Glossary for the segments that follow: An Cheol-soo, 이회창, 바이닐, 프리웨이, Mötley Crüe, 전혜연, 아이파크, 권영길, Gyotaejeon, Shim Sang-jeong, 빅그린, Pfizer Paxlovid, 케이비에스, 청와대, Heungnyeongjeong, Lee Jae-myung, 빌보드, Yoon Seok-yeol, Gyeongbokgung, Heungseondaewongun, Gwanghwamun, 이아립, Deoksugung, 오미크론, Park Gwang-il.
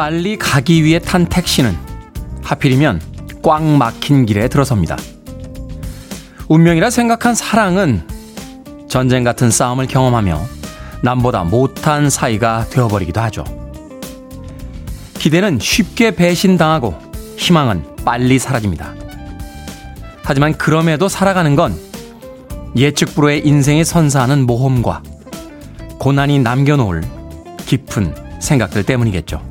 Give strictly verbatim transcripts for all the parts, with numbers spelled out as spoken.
빨리 가기 위해 탄 택시는 하필이면 꽉 막힌 길에 들어섭니다. 운명이라 생각한 사랑은 전쟁 같은 싸움을 경험하며 남보다 못한 사이가 되어버리기도 하죠. 기대는 쉽게 배신당하고 희망은 빨리 사라집니다. 하지만 그럼에도 살아가는 건 예측 불허의 인생이 선사하는 모험과 고난이 남겨놓을 깊은 생각들 때문이겠죠.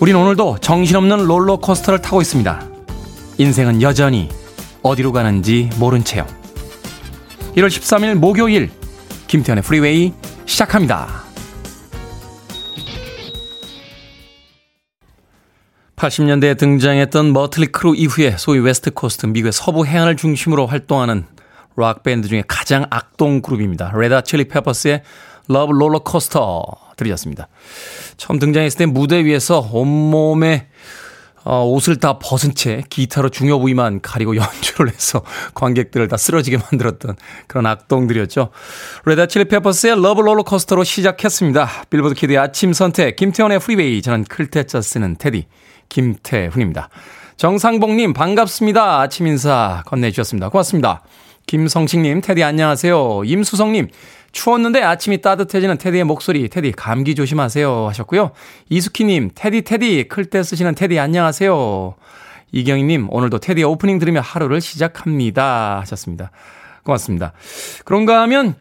우린 오늘도 정신없는 롤러코스터를 타고 있습니다. 인생은 여전히 어디로 가는지 모른 채요. 일월 십삼일 목요일 김태현의 프리웨이 시작합니다. 팔십 년대에 등장했던 머틀리 크루 이후에 소위 웨스트코스트 미국의 서부 해안을 중심으로 활동하는 락밴드 중에 가장 악동 그룹입니다. 레드 칠리 페퍼스의 러브 롤러코스터 들으셨습니다. 처음 등장했을 때 무대 위에서 온몸에 어, 옷을 다 벗은 채 기타로 중요 부위만 가리고 연주를 해서 관객들을 다 쓰러지게 만들었던 그런 악동들이었죠. 레드 칠리 페퍼스의 러브 롤러코스터로 시작했습니다. 빌보드 키드의 아침 선택 김태원의 프리웨이, 저는 클테짜 쓰는 테디 김태훈입니다. 정상봉님 반갑습니다. 아침 인사 건네주셨습니다. 고맙습니다. 김성식님, 테디 안녕하세요. 임수성님, 추웠는데 아침이 따뜻해지는 테디의 목소리, 테디 감기 조심하세요 하셨고요. 이수키님, 테디 테디 클 때 쓰시는 테디 안녕하세요. 이경희님, 오늘도 테디의 오프닝 들으며 하루를 시작합니다 하셨습니다. 고맙습니다. 그런가 하면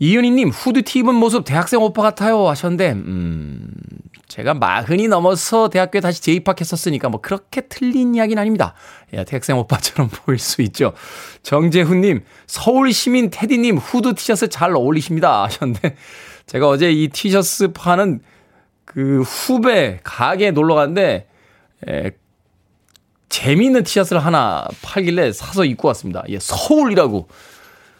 이은희님, 후드티 입은 모습 대학생 오빠 같아요 하셨는데 음... 제가 마흔이 넘어서 대학교에 다시 재입학했었으니까 뭐 그렇게 틀린 이야기는 아닙니다. 야, 대학생 오빠처럼 보일 수 있죠. 정재훈님, 서울시민 테디님 후드 티셔츠 잘 어울리십니다 하셨는데 제가 어제 이 티셔츠 파는 그 후배 가게에 놀러 갔는데 에, 재미있는 티셔츠를 하나 팔길래 사서 입고 왔습니다. 예, 서울이라고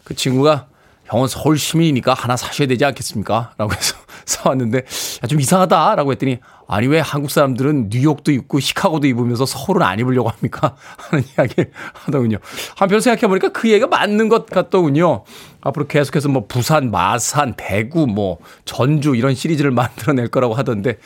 그 친구가 병원 서울 시민이니까 하나 사셔야 되지 않겠습니까? 라고 해서 사왔는데 야, 좀 이상하다라고 했더니 아니 왜 한국 사람들은 뉴욕도 입고 시카고도 입으면서 서울은 안 입으려고 합니까? 하는 이야기를 하더군요. 한편 생각해보니까 그 얘기가 맞는 것 같더군요. 앞으로 계속해서 뭐 부산, 마산, 대구, 뭐 전주 이런 시리즈를 만들어낼 거라고 하던데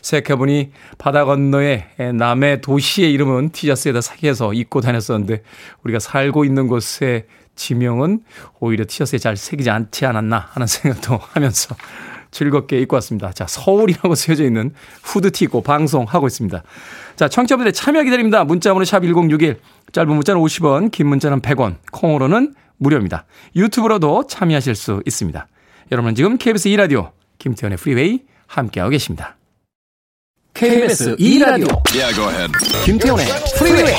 생각해보니 바다 건너의 남해 도시의 이름은 티셔츠에다 사기해서 입고 다녔었는데 우리가 살고 있는 곳에 지명은 오히려 티셔츠에 잘 새기지 않지 않았나 하는 생각도 하면서 즐겁게 입고 왔습니다. 자, 서울이라고 쓰여져 있는 후드티 입고 방송하고 있습니다. 자, 청취자분들의 참여 기다립니다. 문자번호 샵 일공육일, 짧은 문자는 오십 원, 긴 문자는 백 원, 콩으로는 무료입니다. 유튜브로도 참여하실 수 있습니다. 여러분은 지금 케이비에스 이 라디오 김태현의 프리웨이 함께하고 계십니다. 케이비에스 이 라디오 yeah, go ahead. 김태현의 프리웨이.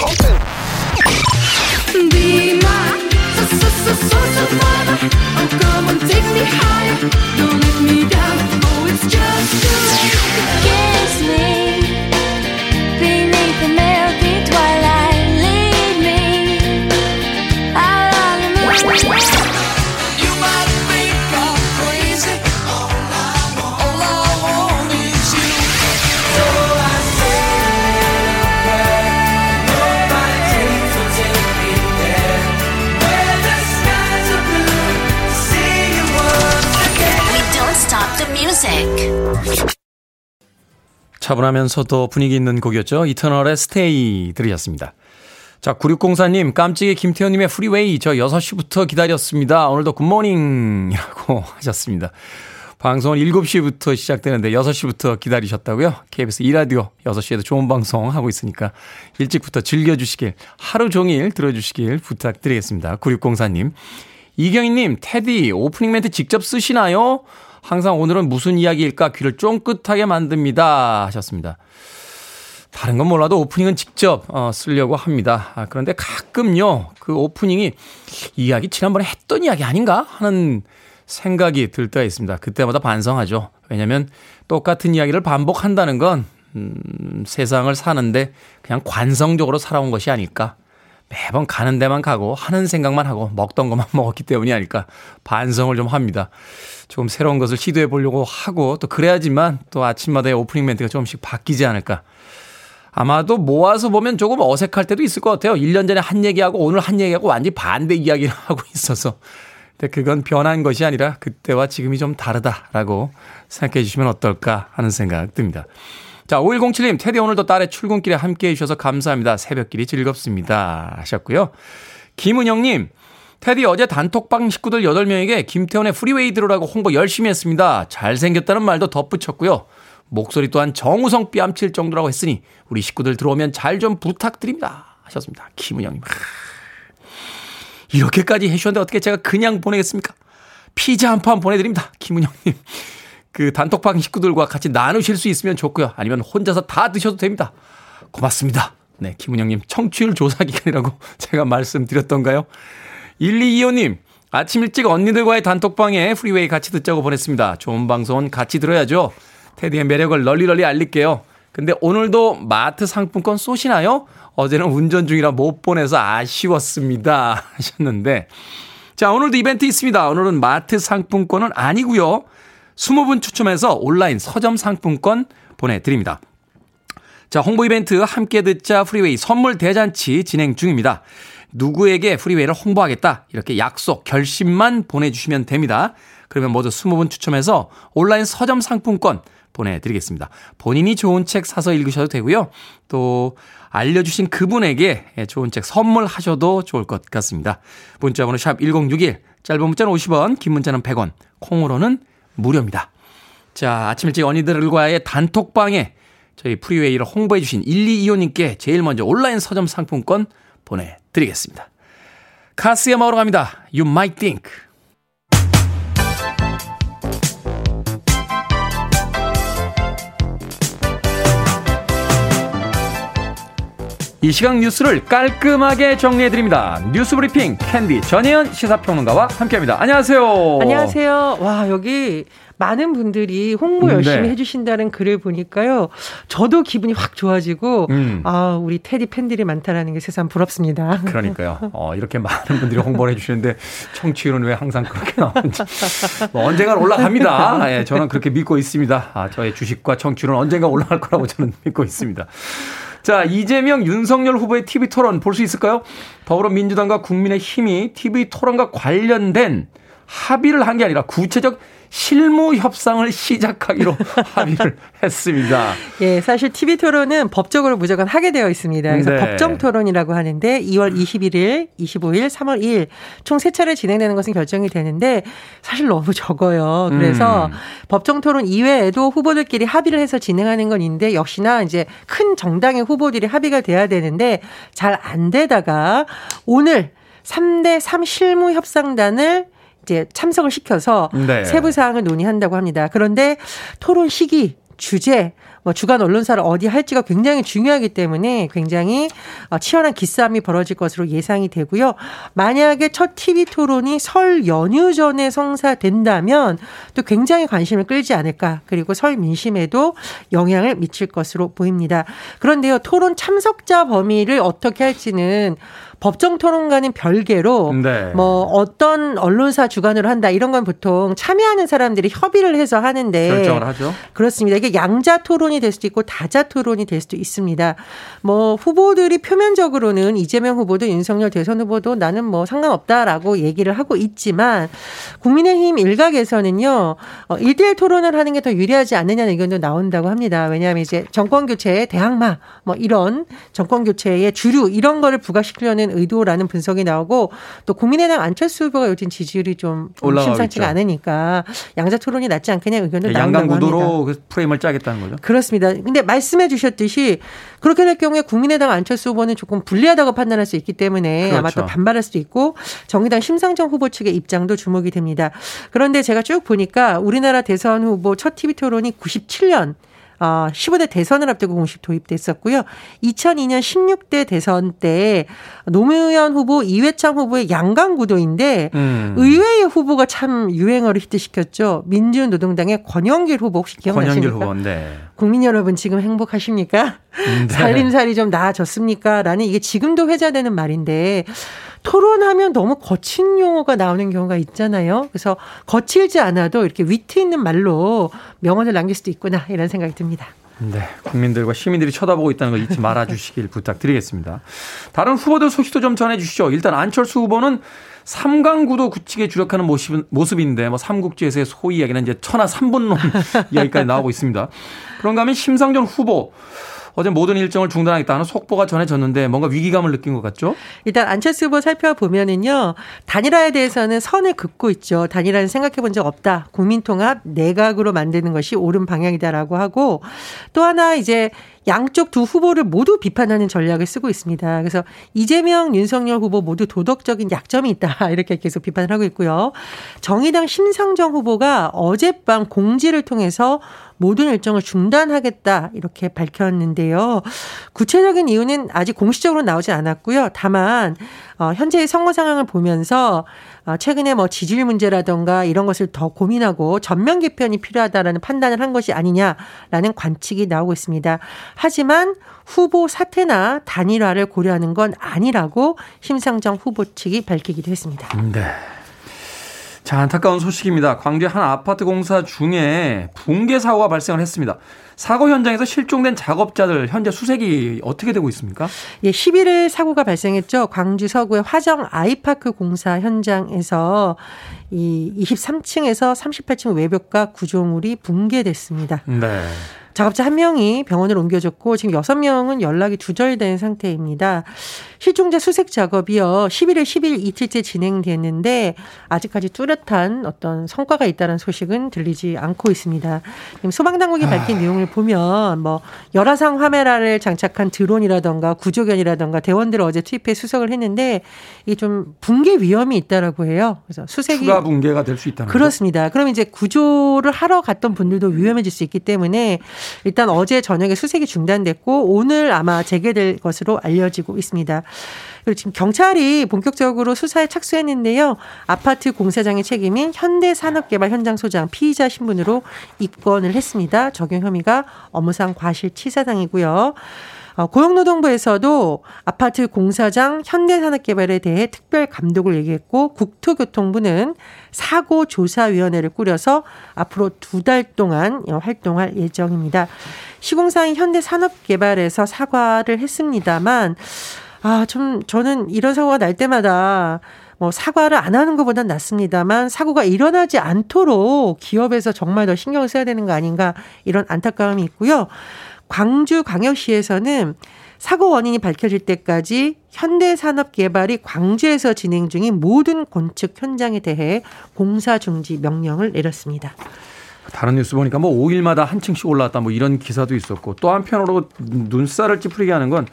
차분하면서도 분위기 있는 곡이었죠. 이터널의 스테이 들으셨습니다. 자, 구육공사 님, 깜찍이 김태현님의 프리웨이 저 여섯 시부터 기다렸습니다. 오늘도 굿모닝이라고 하셨습니다. 방송은 일곱 시부터 시작되는데 여섯 시부터 기다리셨다고요? 케이비에스 이 라디오 여섯 시에도 좋은 방송 하고 있으니까 일찍부터 즐겨주시길, 하루 종일 들어주시길 부탁드리겠습니다. 구육공사 님. 이경희님, 테디 오프닝 멘트 직접 쓰시나요? 항상 오늘은 무슨 이야기일까 귀를 쫑긋하게 만듭니다 하셨습니다. 다른 건 몰라도 오프닝은 직접 어, 쓰려고 합니다. 아, 그런데 가끔요, 그 오프닝이 이 이야기 지난번에 했던 이야기 아닌가 하는 생각이 들 때가 있습니다. 그때마다 반성하죠. 왜냐하면 똑같은 이야기를 반복한다는 건 음, 세상을 사는데 그냥 관성적으로 살아온 것이 아닐까. 매번 가는 데만 가고 하는 생각만 하고 먹던 것만 먹었기 때문이 아닐까 반성을 좀 합니다. 조금 새로운 것을 시도해 보려고 하고 또 그래야지만 또 아침마다의 오프닝 멘트가 조금씩 바뀌지 않을까. 아마도 모아서 보면 조금 어색할 때도 있을 것 같아요. 일 년 전에 한 얘기하고 오늘 한 얘기하고 완전히 반대 이야기를 하고 있어서. 근데 그건 변한 것이 아니라 그때와 지금이 좀 다르다라고 생각해 주시면 어떨까 하는 생각 듭니다. 자, 오일공칠 님, 테디 오늘도 딸의 출근길에 함께해 주셔서 감사합니다. 새벽길이 즐겁습니다. 하셨고요. 김은영님, 테디 어제 단톡방 식구들 여덟 명에게 김태원의 프리웨이 들으라고 홍보 열심히 했습니다. 잘생겼다는 말도 덧붙였고요. 목소리 또한 정우성 뺨칠 정도라고 했으니 우리 식구들 들어오면 잘 좀 부탁드립니다. 하셨습니다. 김은영님. 이렇게까지 해주셨는데 어떻게 제가 그냥 보내겠습니까? 피자 한 판 보내드립니다. 김은영님. 그 단톡방 식구들과 같이 나누실 수 있으면 좋고요. 아니면 혼자서 다 드셔도 됩니다. 고맙습니다. 네, 김은영님 청취율 조사 기간이라고 제가 말씀드렸던가요? 일이이오 님. 아침 일찍 언니들과의 단톡방에 프리웨이 같이 듣자고 보냈습니다. 좋은 방송은 같이 들어야죠. 테디의 매력을 널리널리 알릴게요. 근데 오늘도 마트 상품권 쏘시나요? 어제는 운전 중이라 못 보내서 아쉬웠습니다. 하셨는데 자, 오늘도 이벤트 있습니다. 오늘은 마트 상품권은 아니고요. 이십 분 추첨해서 온라인 서점 상품권 보내드립니다. 자, 홍보 이벤트 함께 듣자 프리웨이 선물 대잔치 진행 중입니다. 누구에게 프리웨이를 홍보하겠다 이렇게 약속 결심만 보내주시면 됩니다. 그러면 모두 이십 분 추첨해서 온라인 서점 상품권 보내드리겠습니다. 본인이 좋은 책 사서 읽으셔도 되고요. 또 알려주신 그분에게 좋은 책 선물하셔도 좋을 것 같습니다. 문자번호 샵 일공육일, 짧은 문자는 오십 원, 긴 문자는 백 원, 콩으로는 무료입니다. 자, 아침 일찍 언니들과의 단톡방에 저희 프리웨이를 홍보해 주신 일이이오 님께 제일 먼저 온라인 서점 상품권 보내드리겠습니다. 카스의 마으로 갑니다. You might think. 이 시각 뉴스를 깔끔하게 정리해드립니다. 뉴스브리핑 캔디 전혜연 시사평론가와 함께합니다. 안녕하세요. 안녕하세요. 와, 여기 많은 분들이 홍보 열심히 네. 해주신다는 글을 보니까요. 저도 기분이 확 좋아지고 음. 아, 우리 테디 팬들이 많다라는 게 세상 부럽습니다. 그러니까요. 어, 이렇게 많은 분들이 홍보를 해주시는데 청취율은 왜 항상 그렇게 나오는지. 뭐 언젠간 올라갑니다. 아, 예, 저는 그렇게 믿고 있습니다. 아, 저의 주식과 청취율은 언젠가 올라갈 거라고 저는 믿고 있습니다. 자, 이재명, 윤석열 후보의 티비 토론 볼 수 있을까요? 더불어민주당과 국민의힘이 티비 토론과 관련된 합의를 한 게 아니라 구체적 실무 협상을 시작하기로 합의를 했습니다. 예, 사실 티비 토론은 법적으로 무조건 하게 되어 있습니다. 그래서 네. 법정 토론이라고 하는데 이월 이십일일, 이십오일, 삼월 이일 총 세 차례 진행되는 것은 결정이 되는데 사실 너무 적어요. 그래서 음. 법정 토론 이외에도 후보들끼리 합의를 해서 진행하는 건인데 역시나 이제 큰 정당의 후보들이 합의가 돼야 되는데 잘 안 되다가 오늘 삼 대 삼 실무 협상단을 이제 참석을 시켜서 네. 세부 사항을 논의한다고 합니다. 그런데 토론 시기, 주제, 뭐 주간 언론사를 어디 할지가 굉장히 중요하기 때문에 굉장히 치열한 기싸움이 벌어질 것으로 예상이 되고요. 만약에 첫 티비 토론이 설 연휴 전에 성사된다면 또 굉장히 관심을 끌지 않을까. 그리고 설 민심에도 영향을 미칠 것으로 보입니다. 그런데요, 토론 참석자 범위를 어떻게 할지는 법정 토론과는 별개로 네. 뭐 어떤 언론사 주관으로 한다 이런 건 보통 참여하는 사람들이 협의를 해서 하는데 결정을 하죠. 그렇습니다. 이게 양자 토론이 될 수도 있고 다자 토론이 될 수도 있습니다. 뭐 후보들이 표면적으로는 이재명 후보도 윤석열 대선 후보도 나는 뭐 상관없다라고 얘기를 하고 있지만 국민의힘 일각에서는요. 일 대일 토론을 하는 게 더 유리하지 않느냐는 의견도 나온다고 합니다. 왜냐하면 이제 정권교체의 대항마 뭐 이런 정권교체의 주류 이런 거를 부각시키려는 의도라는 분석이 나오고 또 국민의당 안철수 후보가 요즘 지지율이 좀 심상치가 않으니까 양자 토론이 낫지 않겠냐는 의견도 네, 나온다고 양강 구도로 합니다. 그 프레임을 짜겠다는 거죠? 그렇습니다. 근데 말씀해 주셨듯이 그렇게 될 경우에 국민의당 안철수 후보는 조금 불리하다고 판단할 수 있기 때문에 그렇죠. 아마 또 반발할 수도 있고 정의당 심상정 후보 측의 입장도 주목이 됩니다. 그런데 제가 쭉 보니까 우리나라 대선 후보 첫 티비 토론이 구십칠 년 십오 대 대선을 앞두고 공식 도입됐었고요. 이천이 년 십육 대 대선 때 노무현 후보, 이회창 후보의 양강구도인데 음. 의외의 후보가 참 유행어를 히트시켰죠. 민주노동당의 권영길 후보 혹시 기억나십니까? 권영길 후보, 네. 국민 여러분 지금 행복하십니까? 네. 살림살이 좀 나아졌습니까? 라는 이게 지금도 회자되는 말인데 토론하면 너무 거친 용어가 나오는 경우가 있잖아요. 그래서 거칠지 않아도 이렇게 위트 있는 말로 명언을 남길 수도 있구나 이런 생각이 듭니다. 네, 국민들과 시민들이 쳐다보고 있다는 거 잊지 말아주시길 부탁드리겠습니다. 다른 후보들 소식도 좀 전해주시죠. 일단 안철수 후보는 삼강 구도 구축에 주력하는 모습, 모습인데 뭐 삼국지에서의 소위 이야기는 이제 천하 삼분론 이야기까지 나오고 있습니다. 그런가 하면 심상정 후보. 어제 모든 일정을 중단하겠다는 속보가 전해졌는데 뭔가 위기감을 느낀 것 같죠? 일단 안철수 후보 살펴보면은요. 단일화에 대해서는 선을 긋고 있죠. 단일화는 생각해본 적 없다. 국민통합 내각으로 만드는 것이 옳은 방향이다라고 하고 또 하나 이제 양쪽 두 후보를 모두 비판하는 전략을 쓰고 있습니다. 그래서 이재명, 윤석열 후보 모두 도덕적인 약점이 있다. 이렇게 계속 비판을 하고 있고요. 정의당 심상정 후보가 어젯밤 공지를 통해서 모든 일정을 중단하겠다 이렇게 밝혔는데요. 구체적인 이유는 아직 공식적으로 나오지 않았고요. 다만 현재의 선거 상황을 보면서 최근에 뭐 지지율 문제라든가 이런 것을 더 고민하고 전면 개편이 필요하다라는 판단을 한 것이 아니냐라는 관측이 나오고 있습니다. 하지만 후보 사퇴나 단일화를 고려하는 건 아니라고 심상정 후보 측이 밝히기도 했습니다. 네. 자, 안타까운 소식입니다. 광주의 한 아파트 공사 중에 붕괴 사고가 발생을 했습니다. 사고 현장에서 실종된 작업자들 현재 수색이 어떻게 되고 있습니까? 예, 십일일 사고가 발생했죠. 광주 서구의 화정 아이파크 공사 현장에서 이 이십삼층에서 삼십팔층 외벽과 구조물이 붕괴됐습니다. 네. 작업자 한 명이 병원으로 옮겨졌고 지금 여섯 명은 연락이 두절된 상태입니다. 실종자 수색 작업이요. 십일일, 십이일 이틀째 진행됐는데 아직까지 뚜렷한 어떤 성과가 있다는 소식은 들리지 않고 있습니다. 지금 소방당국이 밝힌 아. 내용을 보면 뭐 열화상 카메라를 장착한 드론이라든가 구조견이라든가 대원들을 어제 투입해 수색을 했는데 이게 좀 붕괴 위험이 있다라고 해요. 그래서 수색이 추가 붕괴가 될 수 있다는 거죠? 그렇습니다. 그럼 이제 구조를 하러 갔던 분들도 위험해질 수 있기 때문에 일단 어제 저녁에 수색이 중단됐고 오늘 아마 재개될 것으로 알려지고 있습니다. 그리고 지금 경찰이 본격적으로 수사에 착수했는데요. 아파트 공사장의 책임인 현대산업개발현장소장 피의자 신분으로 입건을 했습니다. 적용 혐의가 업무상 과실치사상이고요. 고용노동부에서도 아파트 공사장 현대산업개발에 대해 특별 감독을 얘기했고 국토교통부는 사고조사위원회를 꾸려서 앞으로 두 달 동안 활동할 예정입니다. 시공사인 현대산업개발에서 사과를 했습니다만 아, 좀 저는 이런 사고가 날 때마다 뭐 사과를 안 하는 것보단 낫습니다만 사고가 일어나지 않도록 기업에서 정말 더 신경을 써야 되는 거 아닌가 이런 안타까움이 있고요. 광주광역시에서는 사고 원인이 밝혀질 때까지 현대산업개발이 광주에서 진행 중인 모든 건축 현장에 대해 공사 중지 명령을 내렸습니다. 다른 뉴스 보니까 뭐 오일마다 한 층씩 올라왔다 뭐 이런 기사도 있었고 또 한편으로 눈살을 찌푸리게 하는 건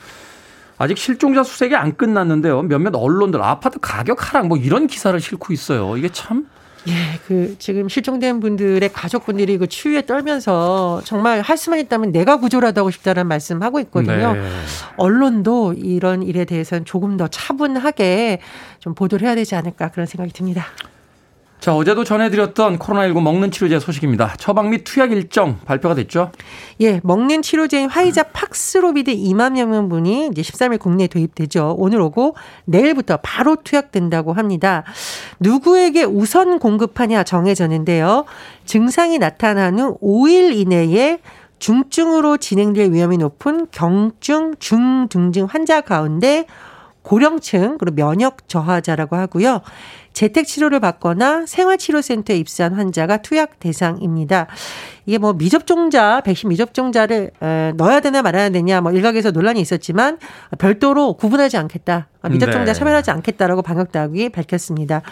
아직 실종자 수색이 안 끝났는데요. 몇몇 언론들 아파트 가격 하락 뭐 이런 기사를 싣고 있어요. 이게 참. 예, 그, 지금 실종된 분들의 가족분들이 그 추위에 떨면서 정말 할 수만 있다면 내가 구조라도 하고 싶다는 말씀 하고 있거든요. 네. 언론도 이런 일에 대해서는 조금 더 차분하게 좀 보도를 해야 되지 않을까 그런 생각이 듭니다. 자, 어제도 전해드렸던 코로나십구 먹는 치료제 소식입니다. 처방 및 투약 일정 발표가 됐죠? 예, 먹는 치료제인 화이자 팍스로비드 이만 여명분이 이제 십삼일 국내에 도입되죠. 오늘 오고 내일부터 바로 투약된다고 합니다. 누구에게 우선 공급하냐 정해졌는데요. 증상이 나타난 후 오일 이내에 중증으로 진행될 위험이 높은 경증, 중등증 환자 가운데 고령층 그리고 면역 저하자라고 하고요. 재택치료를 받거나 생활치료센터에 입소한 환자가 투약 대상입니다. 이게 뭐 미접종자, 백신 미접종자를 넣어야 되나 말아야 되냐 뭐 일각에서 논란이 있었지만 별도로 구분하지 않겠다. 미접종자 차별하지 않겠다라고 방역당국이 밝혔습니다.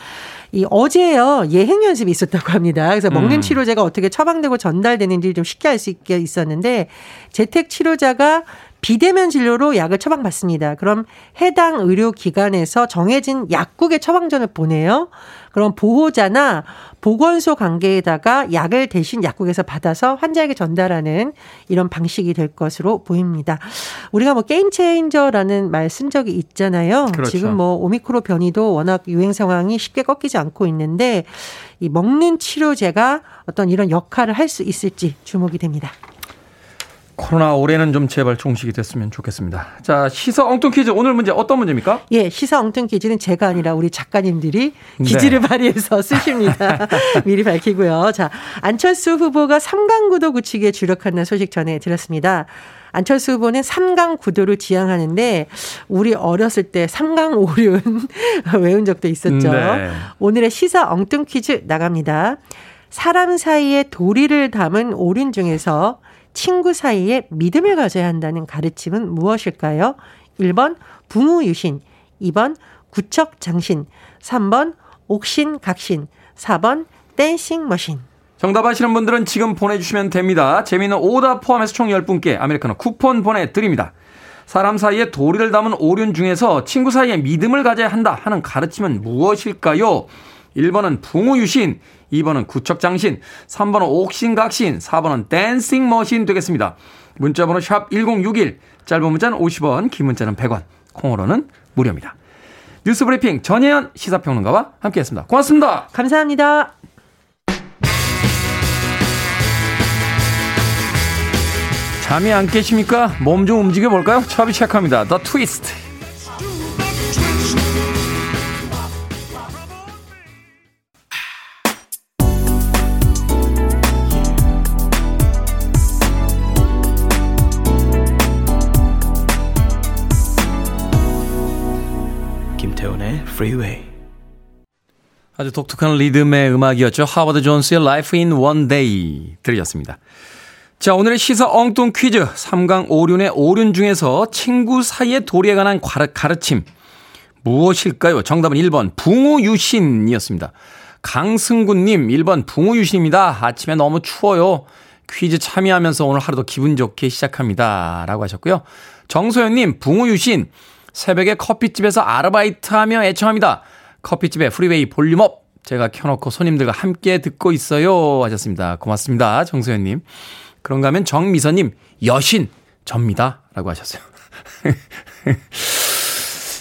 이 어제요 예행 연습이 있었다고 합니다. 그래서 먹는 음. 치료제가 어떻게 처방되고 전달되는지 좀 쉽게 알 수 있게 있었는데 재택치료자가 비대면 진료로 약을 처방받습니다. 그럼 해당 의료기관에서 정해진 약국에 처방전을 보내요. 그럼 보호자나 보건소 관계에다가 약을 대신 약국에서 받아서 환자에게 전달하는 이런 방식이 될 것으로 보입니다. 우리가 뭐 게임 체인저라는 말 쓴 적이 있잖아요. 그렇죠. 지금 뭐 오미크론 변이도 워낙 유행 상황이 쉽게 꺾이지 않고 있는데 이 먹는 치료제가 어떤 이런 역할을 할 수 있을지 주목이 됩니다. 코로나 올해는 좀 제발 종식이 됐으면 좋겠습니다. 자, 시사 엉뚱 퀴즈 오늘 문제 어떤 문제입니까? 예, 시사 엉뚱 퀴즈는 제가 아니라 우리 작가님들이 기지를 네. 발휘해서 쓰십니다. 미리 밝히고요. 자, 안철수 후보가 삼강 구도 구축에 주력한다는 소식 전해드렸습니다. 안철수 후보는 삼강 구도를 지향하는데 우리 어렸을 때 삼강 오륜 외운 적도 있었죠. 네. 오늘의 시사 엉뚱 퀴즈 나갑니다. 사람 사이에 도리를 담은 오륜 중에서 친구 사이에 믿음을 가져야 한다는 가르침은 무엇일까요? 일 번 붕우유신, 이 번 구척장신, 삼 번 옥신각신, 사 번 댄싱머신. 정답하시는 분들은 지금 보내주시면 됩니다. 재미있는 오답 포함해서 총 열 분께 아메리카노 쿠폰 보내드립니다. 사람 사이에 도리를 담은 오륜 중에서 친구 사이에 믿음을 가져야 한다 하는 가르침은 무엇일까요? 일 번은 붕우유신, 이 번은 구척장신, 삼 번은 옥신각신, 사 번은 댄싱머신 되겠습니다. 문자번호 샵 일공육일, 짧은 문자는 오십 원, 긴 문자는 백 원, 콩으로는 무료입니다. 뉴스브리핑 전혜연 시사평론가와 함께했습니다. 고맙습니다. 감사합니다. 잠이 안 깨십니까? 몸 좀 움직여볼까요? 첩이 체크합니다. 더 트위스트. Freeway. 아주 독특한 리듬의 음악이었죠. 하워드 존스의 Life in One Day 들으셨습니다. 자, 오늘의 시사 엉뚱 퀴즈. 삼강 오륜의 오륜 중에서 친구 사이의 도리에 관한 가르침 무엇일까요? 정답은 일 번 붕우유신이었습니다. 강승구님, 일 번 붕우유신입니다. 아침에 너무 추워요. 퀴즈 참여하면서 오늘 하루도 기분 좋게 시작합니다 라고 하셨고요. 정소연님, 붕우유신, 새벽에 커피집에서 아르바이트하며 애청합니다. 커피집에 프리웨이 볼륨업, 제가 켜놓고 손님들과 함께 듣고 있어요 하셨습니다. 고맙습니다, 정소연님. 그런가 하면 정미선님, 여신 접니다 라고 하셨어요.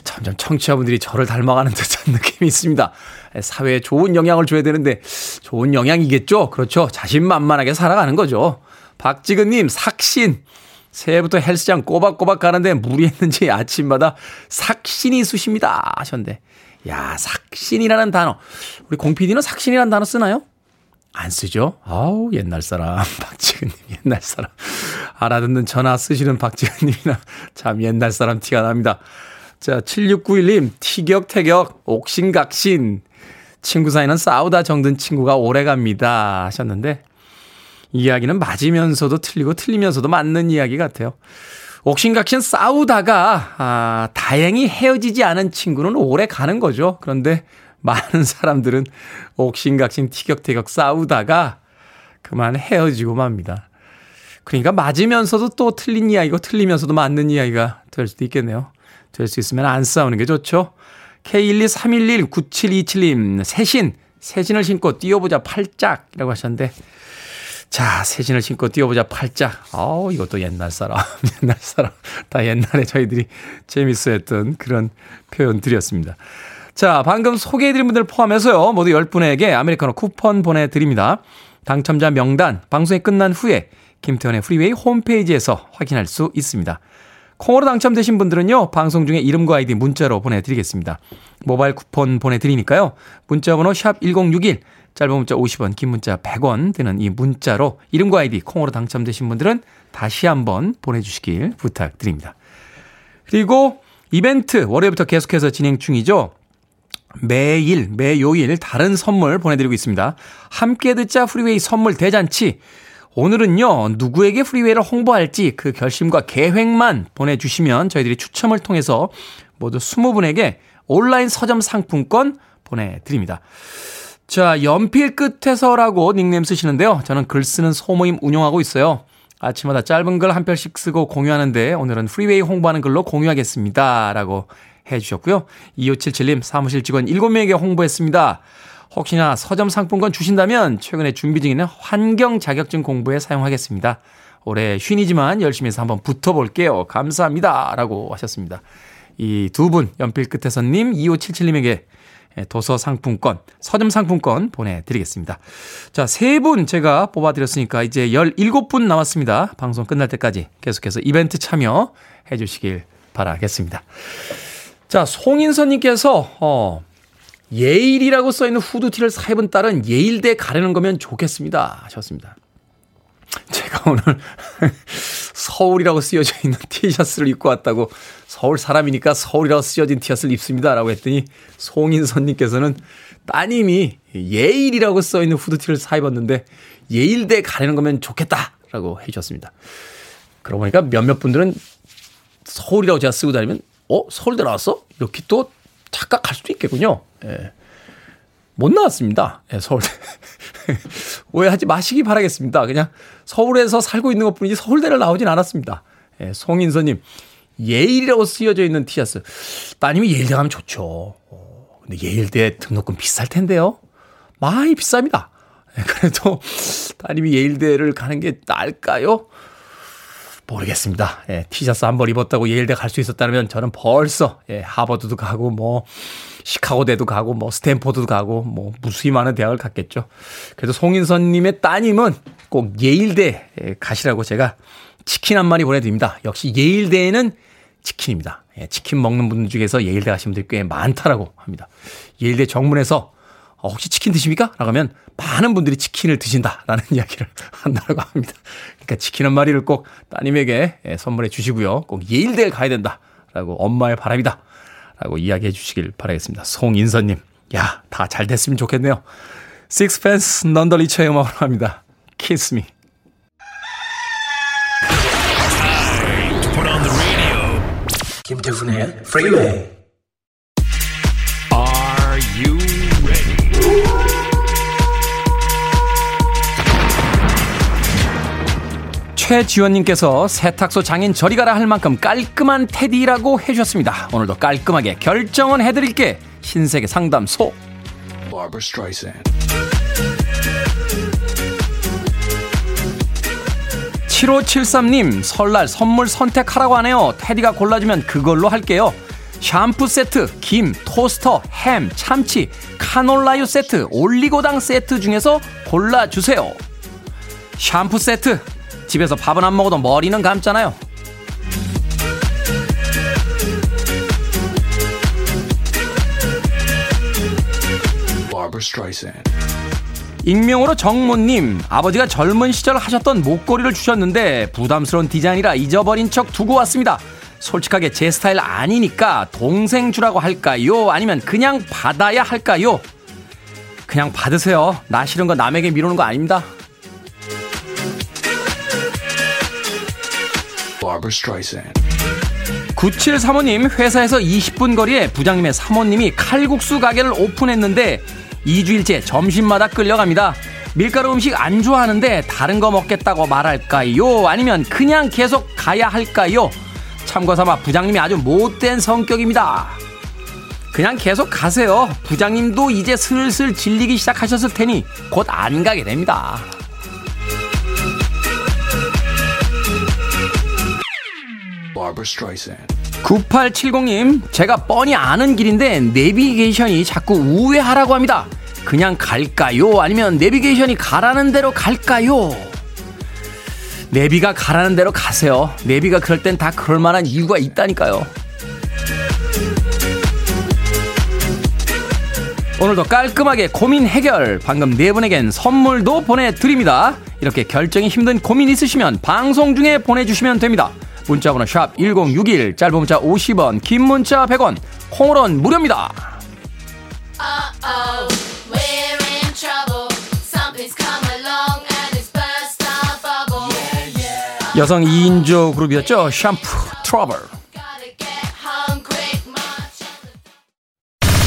점점 청취자분들이 저를 닮아가는 듯한 느낌이 있습니다. 사회에 좋은 영향을 줘야 되는데 좋은 영향이겠죠. 그렇죠. 자신만만하게 살아가는 거죠. 박지근님, 삭신, 새해부터 헬스장 꼬박꼬박 가는데 무리했는지 아침마다 삭신이 쑤십니다 하셨는데, 야, 삭신이라는 단어, 우리 공피디는 삭신이라는 단어 쓰나요? 안 쓰죠? 아우, 옛날 사람 박지근님, 옛날 사람. 알아듣는 전화 쓰시는 박지근님이나 참 옛날 사람 티가 납니다. 자, 칠육구일님 티격태격, 옥신각신, 친구 사이는 싸우다 정든 친구가 오래갑니다 하셨는데, 이야기는 맞으면서도 틀리고 틀리면서도 맞는 이야기 같아요. 옥신각신 싸우다가 아, 다행히 헤어지지 않은 친구는 오래 가는 거죠. 그런데 많은 사람들은 옥신각신 티격태격 싸우다가 그만 헤어지고 맙니다. 그러니까 맞으면서도 또 틀린 이야기고 틀리면서도 맞는 이야기가 될 수도 있겠네요. 될 수 있으면 안 싸우는 게 좋죠. 케이 일이삼일일구칠이칠님 새신, 새신을 신고 뛰어보자 팔짝이라고 하셨는데, 자, 새신을 신고 뛰어보자 팔짝. 어, 이것도 옛날 사람, 옛날 사람. 다 옛날에 저희들이 재밌어했던 그런 표현들이었습니다. 자, 방금 소개해드린 분들 포함해서요, 모두 열 분에게 아메리카노 쿠폰 보내드립니다. 당첨자 명단 방송이 끝난 후에 김태현의 프리웨이 홈페이지에서 확인할 수 있습니다. 콩으로 당첨되신 분들은요, 방송 중에 이름과 아이디 문자로 보내드리겠습니다. 모바일 쿠폰 보내드리니까요, 문자번호 샵 일공육일, 짧은 문자 오십 원, 긴 문자 백 원 드는 이 문자로 이름과 아이디, 콩으로 당첨되신 분들은 다시 한번 보내주시길 부탁드립니다. 그리고 이벤트 월요일부터 계속해서 진행 중이죠. 매일 매요일 다른 선물 보내드리고 있습니다. 함께 듣자 프리웨이 선물 대잔치. 오늘은요, 누구에게 프리웨이를 홍보할지 그 결심과 계획만 보내주시면 저희들이 추첨을 통해서 모두 이십 분에게 온라인 서점 상품권 보내드립니다. 자, 연필 끝에서라고 닉네임 쓰시는데요, 저는 글 쓰는 소모임 운영하고 있어요. 아침마다 짧은 글 한 편씩 쓰고 공유하는데 오늘은 프리웨이 홍보하는 글로 공유하겠습니다 라고 해주셨고요. 이오칠칠님 사무실 직원 일곱 명에게 홍보했습니다. 혹시나 서점 상품권 주신다면 최근에 준비 중인 환경 자격증 공부에 사용하겠습니다. 올해 쉰이지만 열심히 해서 한번 붙어볼게요. 감사합니다 라고 하셨습니다. 이 두 분, 연필 끝에서님, 이오칠칠님에게 도서 상품권, 서점 상품권 보내드리겠습니다. 자, 세 분 제가 뽑아드렸으니까 이제 열일곱 분 남았습니다. 방송 끝날 때까지 계속해서 이벤트 참여해 주시길 바라겠습니다. 자, 송인선님께서 어, 예일이라고 써있는 후드티를 사입은 딸은 예일대 가려는 거면 좋겠습니다 하셨습니다. 제가 오늘 서울이라고 쓰여져 있는 티셔츠를 입고 왔다고 서울 사람이니까 서울이라고 쓰여진 티셔츠를 입습니다라고 했더니 송인선님께서는 따님이 예일이라고 써있는 후드티를 사입었는데 예일대 가려는 거면 좋겠다라고 해주셨습니다. 그러고 보니까 몇몇 분들은 서울이라고 제가 쓰고 다니면 어? 서울대 나왔어? 이렇게 또 착각할 수도 있겠군요. 예. 못 나왔습니다. 예, 서울대. 오해하지 마시기 바라겠습니다. 그냥 서울에서 살고 있는 것뿐이지 서울대를 나오진 않았습니다. 예, 송인서님, 예일이라고 쓰여져 있는 티셔츠. 따님이 예일대 가면 좋죠. 어, 근데 예일대 등록금 비쌀 텐데요. 많이 비쌉니다. 예, 그래도 따님이 예일대를 가는 게 나을까요? 모르겠습니다. 예, 티셔츠 한 번 입었다고 예일대 갈 수 있었다면 저는 벌써 예, 하버드도 가고 뭐 시카고대도 가고 뭐 스탠포드도 가고 뭐 무수히 많은 대학을 갔겠죠. 그래도 송인선님의 따님은 꼭 예일대 예, 가시라고 제가 치킨 한 마리 보내드립니다. 역시 예일대에는 치킨입니다. 예, 치킨 먹는 분들 중에서 예일대 가시는 분들이 꽤 많다라고 합니다. 예일대 정문에서 어, 혹시 치킨 드십니까? 라고 하면 많은 분들이 치킨을 드신다라는 이야기를 한다고 합니다. 그러니까 치킨 한 마리를 꼭 따님에게 선물해 주시고요. 꼭 예일대를 가야 된다라고 엄마의 바람이다 라고 이야기해 주시길 바라겠습니다. 송인선님, 야, 다 잘 됐으면 좋겠네요. 식스펜스 넌더리처의 음악으로 합니다. Kiss me. 김태훈의 Freeway. Are you 최지원님께서 세탁소 장인 저리 가라 할 만큼 깔끔한 테디라고 해주셨습니다. 오늘도 깔끔하게 결정은 해드릴게. 신세계 상담소. 칠오칠삼님 설날 선물 선택하라고 하네요. 테디가 골라주면 그걸로 할게요. 샴푸 세트, 김, 토스터, 햄, 참치, 카놀라유 세트, 올리고당 세트 중에서 골라주세요. 샴푸 세트. 집에서 밥은 안 먹어도 머리는 감잖아요. 익명으로 정모님, 아버지가 젊은 시절 하셨던 목걸이를 주셨는데 부담스러운 디자인이라 잊어버린 척 두고 왔습니다. 솔직하게 제 스타일 아니니까 동생 주라고 할까요? 아니면 그냥 받아야 할까요? 그냥 받으세요. 나 싫은 거 남에게 미루는 거 아닙니다. 구칠삼오님 회사에서 이십 분 거리에 부장님의 사모님이 칼국수 가게를 오픈했는데 이 주일째 점심마다 끌려갑니다. 밀가루 음식 안 좋아하는데 다른 거 먹겠다고 말할까요? 아니면 그냥 계속 가야 할까요? 참고삼아 부장님이 아주 못된 성격입니다. 그냥 계속 가세요. 부장님도 이제 슬슬 질리기 시작하셨을 테니 곧 안 가게 됩니다. 구팔칠공님 제가 뻔히 아는 길인데 내비게이션이 자꾸 우회하라고 합니다. 그냥 갈까요? 아니면 내비게이션이 가라는 대로 갈까요? 내비가 가라는 대로 가세요. 내비가 그럴 땐 다 그럴 만한 이유가 있다니까요. 오늘도 깔끔하게 고민 해결. 방금 네 분에겐 선물도 보내드립니다. 이렇게 결정이 힘든 고민 있으시면 방송 중에 보내주시면 됩니다. 문자번호 샵 일공육일, 짧은 문자 오십 원, 긴 문자 백 원, 콩으로는 무료입니다. 여성 이 인조 그룹이었죠. 샴푸 트러블.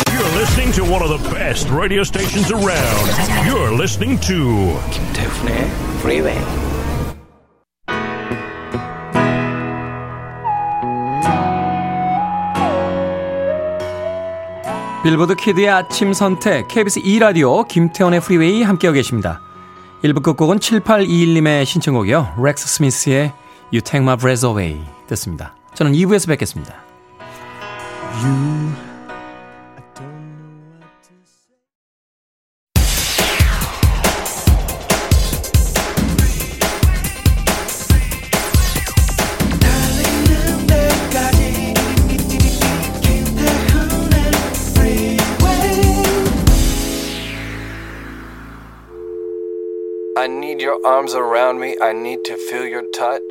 You're listening to one of the best radio stations around. You're listening to 김태훈의 Freeway. 빌보드 키드의 아침 선택 케이비에스 이 라디오 김태원의 프리웨이 함께하고 계십니다. 일 부 끝곡은 칠팔이일님의 신청곡이요. 렉스 스미스의 You Take My Breath Away 듣습니다. 저는 이 부에서 뵙겠습니다. You... I need your arms around me. I need to feel your touch.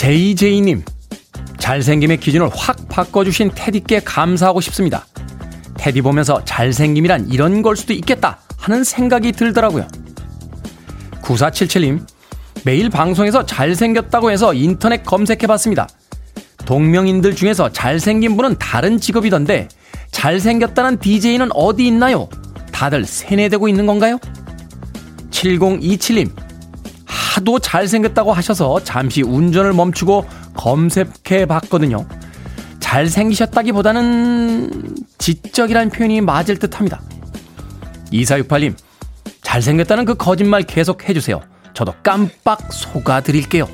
제이제이님, 잘생김의 기준을 확 바꿔주신 테디께 감사하고 싶습니다. 테디 보면서 잘생김이란 이런 걸 수도 있겠다 하는 생각이 들더라고요. 구사칠칠님, 매일 방송에서 잘생겼다고 해서 인터넷 검색해봤습니다. 동명인들 중에서 잘생긴 분은 다른 직업이던데 잘생겼다는 디제이는 어디 있나요? 다들 세뇌되고 있는 건가요? 칠공이칠님, 하도 잘생겼다고 하셔서 잠시 운전을 멈추고 검색해봤거든요. 잘생기셨다기보다는 지적이라는 표현이 맞을 듯합니다. 이사육팔님, 잘생겼다는 그 거짓말 계속 해주세요. 저도 깜빡 속아드릴게요.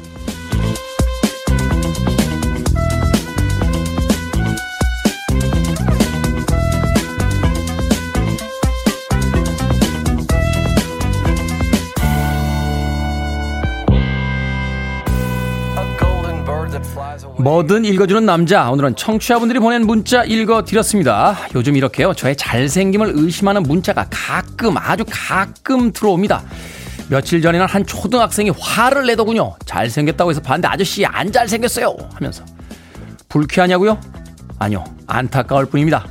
뭐든 읽어주는 남자, 오늘은 청취자분들이 보낸 문자 읽어드렸습니다. 요즘 이렇게요, 저의 잘생김을 의심하는 문자가 가끔, 아주 가끔 들어옵니다. 며칠 전에는 한 초등학생이 화를 내더군요. 잘생겼다고 해서 봤는데 아저씨 안 잘생겼어요 하면서. 불쾌하냐고요? 아니요, 안타까울 뿐입니다.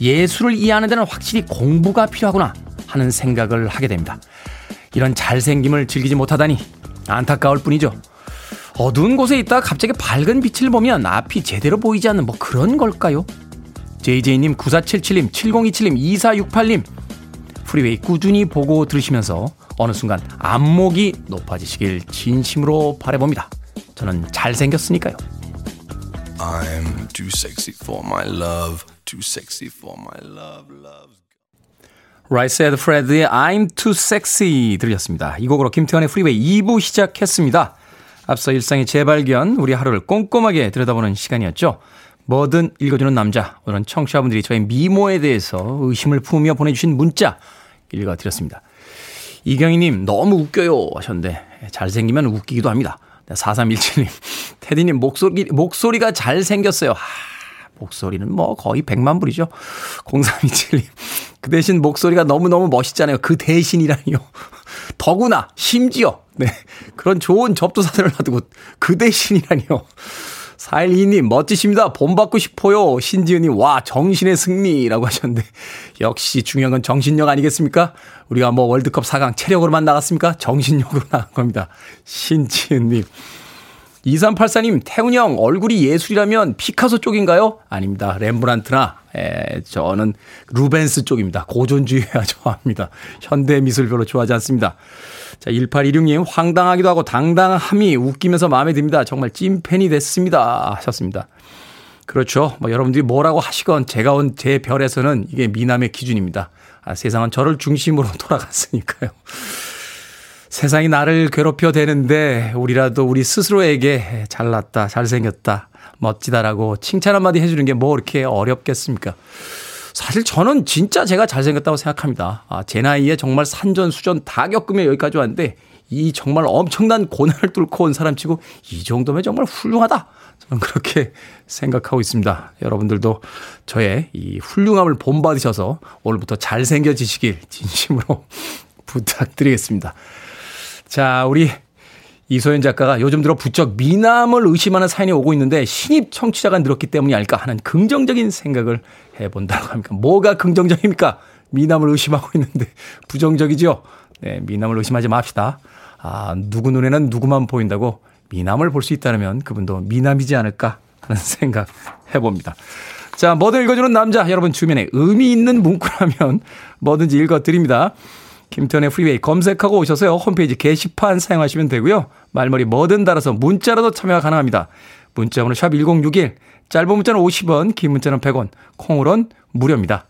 예술을 이해하는 데는 확실히 공부가 필요하구나 하는 생각을 하게 됩니다. 이런 잘생김을 즐기지 못하다니 안타까울 뿐이죠. 어두운 곳에 있다가 갑자기 밝은 빛을 보면 앞이 제대로 보이지 않는 뭐 그런 걸까요? 제이제이님, 구사칠칠님, 칠공이칠님, 이사육팔님, 프리웨이 꾸준히 보고 들으시면서 어느 순간 안목이 높아지시길 진심으로 바라봅니다. 저는 잘생겼으니까요. I'm too sexy for my love, too sexy for my love, love. Right Said Fred의 I'm too sexy 들으셨습니다. 이 곡으로 김태현의 프리웨이 이 부 시작했습니다. 앞서 일상의 재발견, 우리 하루를 꼼꼼하게 들여다보는 시간이었죠. 뭐든 읽어주는 남자, 오늘은 청취자분들이 저의 미모에 대해서 의심을 품으며 보내주신 문자 읽어드렸습니다. 이경희님, 너무 웃겨요 하셨는데 잘생기면 웃기기도 합니다. 사삼일칠님, 테디님 목소리, 목소리가 잘생겼어요. 하, 목소리는 뭐 거의 백만불이죠. 공삼이칠님, 그 대신 목소리가 너무너무 멋있잖아요. 그 대신이라니요. 더구나, 심지어. 네, 그런 좋은 접두사들을 놔두고 그 대신이라니요. 사일이님, 멋지십니다. 본받고 싶어요. 신지은님, 와, 정신의 승리라고 하셨는데, 역시 중요한 건 정신력 아니겠습니까? 우리가 뭐 월드컵 사강 체력으로만 나갔습니까? 정신력으로 나간 겁니다. 신지은님. 이삼팔사님, 태훈이 형, 얼굴이 예술이라면 피카소 쪽인가요? 아닙니다. 렘브란트나, 에, 저는 루벤스 쪽입니다. 고전주의야 좋아합니다. 현대미술 별로 좋아하지 않습니다. 자, 일팔이육님, 황당하기도 하고 당당함이 웃기면서 마음에 듭니다. 정말 찐팬이 됐습니다 하셨습니다. 그렇죠. 뭐 여러분들이 뭐라고 하시건 제가 온 제 별에서는 이게 미남의 기준입니다. 아, 세상은 저를 중심으로 돌아갔으니까요. 세상이 나를 괴롭혀 대는데 우리라도 우리 스스로에게 잘났다, 잘생겼다, 멋지다라고 칭찬 한마디 해주는 게 뭐 이렇게 어렵겠습니까? 사실 저는 진짜 제가 잘생겼다고 생각합니다. 아, 제 나이에 정말 산전수전 다 겪으며 여기까지 왔는데 이 정말 엄청난 고난을 뚫고 온 사람치고 이 정도면 정말 훌륭하다. 저는 그렇게 생각하고 있습니다. 여러분들도 저의 이 훌륭함을 본받으셔서 오늘부터 잘생겨지시길 진심으로 부탁드리겠습니다. 자, 우리 이소연 작가가 요즘 들어 부쩍 미남을 의심하는 사연이 오고 있는데 신입 청취자가 늘었기 때문이 아닐까 하는 긍정적인 생각을 해본다고 합니까? 뭐가 긍정적입니까? 미남을 의심하고 있는데 부정적이죠? 네, 미남을 의심하지 맙시다. 아, 누구 눈에는 누구만 보인다고 미남을 볼 수 있다면 그분도 미남이지 않을까 하는 생각 해봅니다. 자, 뭐든 읽어주는 남자, 여러분 주변에 의미 있는 문구라면 뭐든지 읽어드립니다. 김태현의 프리웨이 검색하고 오셔서요, 홈페이지 게시판 사용하시면 되고요. 말머리 뭐든 달아서 문자라도 참여가 가능합니다. 문자 번호 샵 일공육일, 짧은 문자는 오십 원, 긴 문자는 백 원, 콩으론 무료입니다.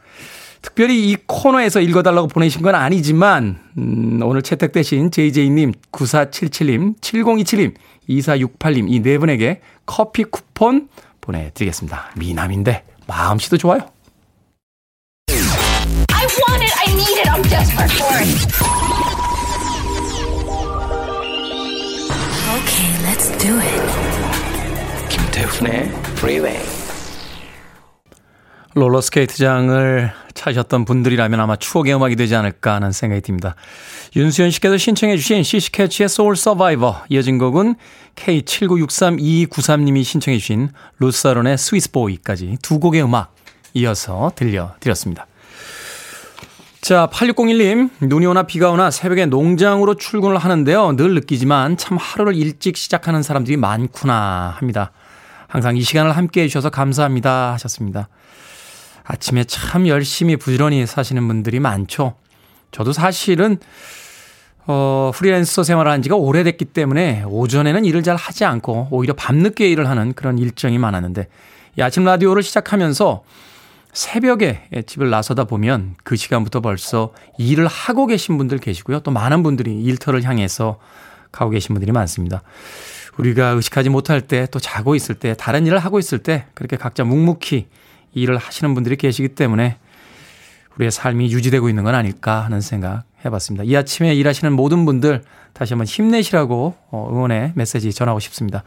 특별히 이 코너에서 읽어달라고 보내신 건 아니지만 음, 오늘 채택되신 제이제이님, 구사칠칠님, 칠공이칠님, 이사육팔님 이 네 분에게 커피 쿠폰 보내드리겠습니다. 미남인데 마음씨도 좋아요. I want it. I need it. I'm desperate for it. Okay, let's do it. 김태훈의 Freeway. 롤러스케이트장을 찾으셨던 분들이라면 아마 추억의 음악이 되지 않을까 하는 생각이 듭니다. 윤수연 씨께서 신청해 주신 시시캐치의 소울 서바이버, 이어진 곡은 케이 칠구육삼이이구삼님이 신청해 주신 루사론의 스위스보이까지 두 곡의 음악 이어서 들려드렸습니다. 자, 팔육공일님, 눈이 오나 비가 오나 새벽에 농장으로 출근을 하는데요. 늘 느끼지만 참 하루를 일찍 시작하는 사람들이 많구나 합니다. 항상 이 시간을 함께해 주셔서 감사합니다 하셨습니다. 아침에 참 열심히 부지런히 사시는 분들이 많죠. 저도 사실은 어, 프리랜서 생활을 한 지가 오래됐기 때문에 오전에는 일을 잘 하지 않고 오히려 밤늦게 일을 하는 그런 일정이 많았는데, 이 아침 라디오를 시작하면서 새벽에 집을 나서다 보면 그 시간부터 벌써 일을 하고 계신 분들 계시고요. 또 많은 분들이 일터를 향해서 가고 계신 분들이 많습니다. 우리가 의식하지 못할 때, 또 자고 있을 때, 다른 일을 하고 있을 때 그렇게 각자 묵묵히 일을 하시는 분들이 계시기 때문에 우리의 삶이 유지되고 있는 건 아닐까 하는 생각 해봤습니다. 이 아침에 일하시는 모든 분들 다시 한번 힘내시라고 응원의 메시지 전하고 싶습니다.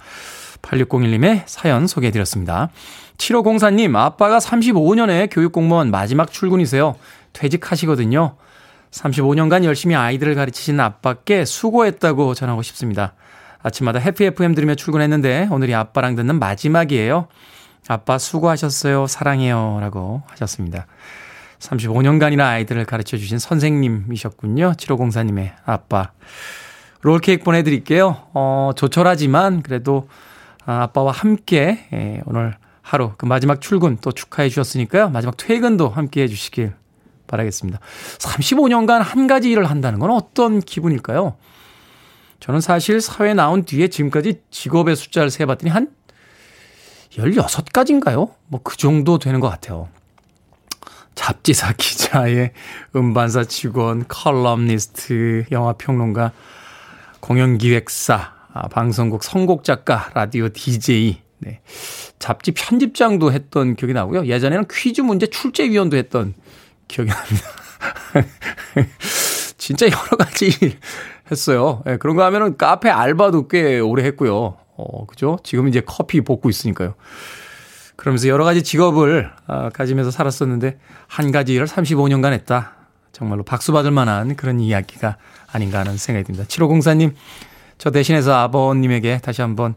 팔육공일님의 사연 소개해드렸습니다. 칠오공사님, 아빠가 삼십오년에 교육공무원 마지막 출근이세요. 퇴직하시거든요. 삼십오년간 열심히 아이들을 가르치신 아빠께 수고했다고 전하고 싶습니다. 아침마다 해피 에프엠 들으며 출근했는데 오늘이 아빠랑 듣는 마지막이에요. 아빠 수고하셨어요. 사랑해요. 라고 하셨습니다. 삼십오년간이나 아이들을 가르쳐주신 선생님이셨군요. 칠오공사님의 아빠. 롤케이크 보내드릴게요. 어, 조촐하지만 그래도 아빠와 함께 오늘 하루 그 마지막 출근 또 축하해 주셨으니까요. 마지막 퇴근도 함께해 주시길 바라겠습니다. 삼십오년간 한 가지 일을 한다는 건 어떤 기분일까요? 저는 사실 사회에 나온 뒤에 지금까지 직업의 숫자를 세봤더니 한 열여섯가지인가요? 뭐 그 정도 되는 것 같아요. 잡지사 기자의 음반사 직원, 컬럼니스트, 영화평론가, 공연기획사, 아, 방송국 선곡작가, 라디오 디제이, 네. 잡지 편집장도 했던 기억이 나고요. 예전에는 퀴즈 문제 출제위원도 했던 기억이 납니다. 진짜 여러 가지 했어요. 네, 그런 거 하면은 카페 알바도 꽤 오래 했고요. 어, 그죠? 지금 이제 커피 볶고 있으니까요. 그러면서 여러 가지 직업을 아, 가지면서 살았었는데 한 가지 일을 삼십오년간 했다. 정말로 박수 받을 만한 그런 이야기가 아닌가 하는 생각이 듭니다. 칠오공사님, 저 대신해서 아버님에게 다시 한번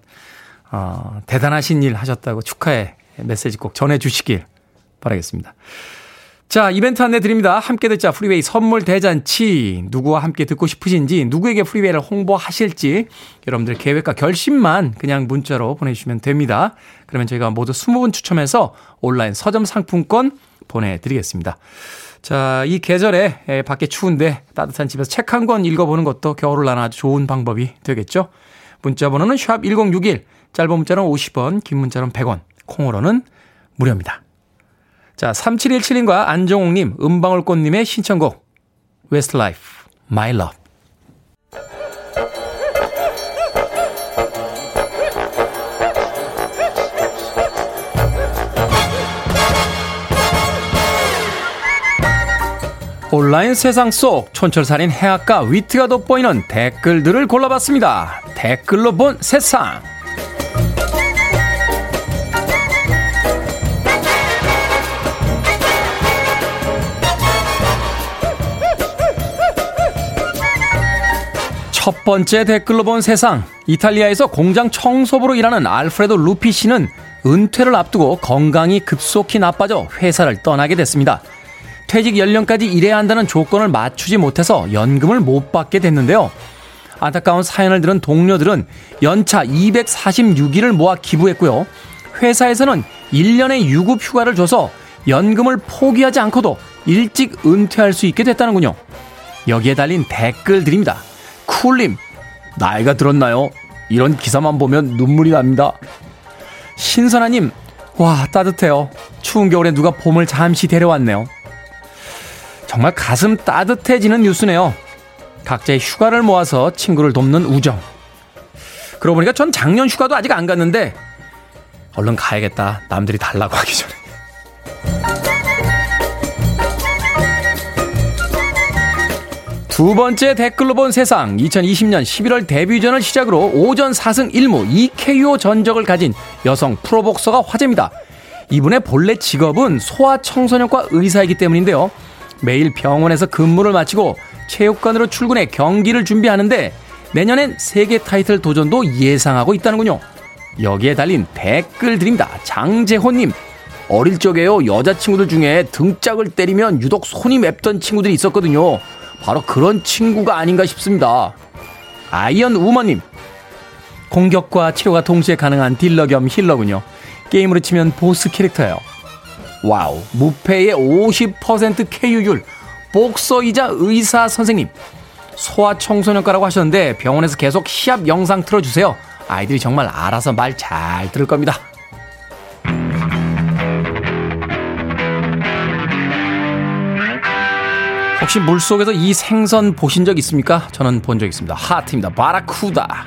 어, 대단하신 일 하셨다고 축하의 메시지 꼭 전해주시길 바라겠습니다. 자, 이벤트 안내 드립니다. 함께 듣자 프리웨이 선물 대잔치. 누구와 함께 듣고 싶으신지, 누구에게 프리웨이를 홍보하실지 여러분들 계획과 결심만 그냥 문자로 보내주시면 됩니다. 그러면 저희가 모두 이십분 추첨해서 온라인 서점 상품권 보내드리겠습니다. 자, 이 계절에 밖에 추운데 따뜻한 집에서 책 한 권 읽어보는 것도 겨울을 나눠 아주 좋은 방법이 되겠죠. 문자 번호는 샵 천육십일, 짧은 문자는 오십원, 긴 문자는 백원, 콩으로는 무료입니다. 자, 삼칠일칠님과 안정옥님, 은방울꽃님의 신청곡 Westlife, My Love. 온라인 세상 속 촌철살인 해학과 위트가 돋보이는 댓글들을 골라봤습니다. 댓글로 본 세상. 첫 번째 댓글로 본 세상. 이탈리아에서 공장 청소부로 일하는 알프레도 루피 씨는 은퇴를 앞두고 건강이 급속히 나빠져 회사를 떠나게 됐습니다. 퇴직 연령까지 일해야 한다는 조건을 맞추지 못해서 연금을 못 받게 됐는데요. 안타까운 사연을 들은 동료들은 연차 이백사십육일을 모아 기부했고요. 회사에서는 일년의 유급 휴가를 줘서 연금을 포기하지 않고도 일찍 은퇴할 수 있게 됐다는군요. 여기에 달린 댓글들입니다. 쿨님, 나이가 들었나요? 이런 기사만 보면 눈물이 납니다. 신선아님, 와 따뜻해요. 추운 겨울에 누가 봄을 잠시 데려왔네요. 정말 가슴 따뜻해지는 뉴스네요. 각자의 휴가를 모아서 친구를 돕는 우정. 그러고 보니까 전 작년 휴가도 아직 안 갔는데 얼른 가야겠다. 남들이 달라고 하기 전에. 두 번째 댓글로 본 세상. 이천이십년 십일월 데뷔전을 시작으로 오전 사승 일무 이케이오 전적을 가진 여성 프로복서가 화제입니다. 이분의 본래 직업은 소아청소년과 의사이기 때문인데요. 매일 병원에서 근무를 마치고 체육관으로 출근해 경기를 준비하는데 내년엔 세계 타이틀 도전도 예상하고 있다는군요. 여기에 달린 댓글 드립니다. 장재호님, 어릴 적에요, 여자친구들 중에 등짝을 때리면 유독 손이 맵던 친구들이 있었거든요. 바로 그런 친구가 아닌가 싶습니다. 아이언 우머님, 공격과 치료가 동시에 가능한 딜러 겸 힐러군요. 게임으로 치면 보스 캐릭터예요. 와우, 무패의 오십 퍼센트 케이유율, 복서이자 의사 선생님. 소아청소년과라고 하셨는데 병원에서 계속 시합 영상 틀어주세요. 아이들이 정말 알아서 말 잘 들을 겁니다. 혹시 물속에서 이 생선 보신 적 있습니까? 저는 본 적 있습니다. 하트입니다. 바라쿠다.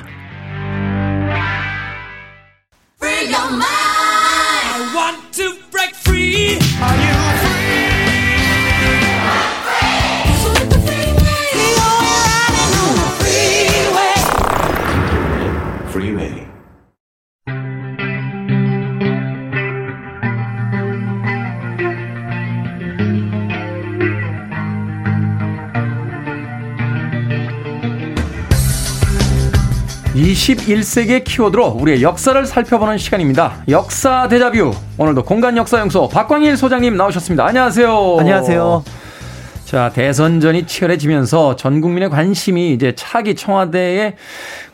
이십일 세기의 키워드로 우리의 역사를 살펴보는 시간입니다. 역사 데자뷰. 오늘도 공간 역사 연구소 박광일 소장님 나오셨습니다. 안녕하세요. 안녕하세요. 자, 대선전이 치열해지면서 전 국민의 관심이 이제 차기 청와대의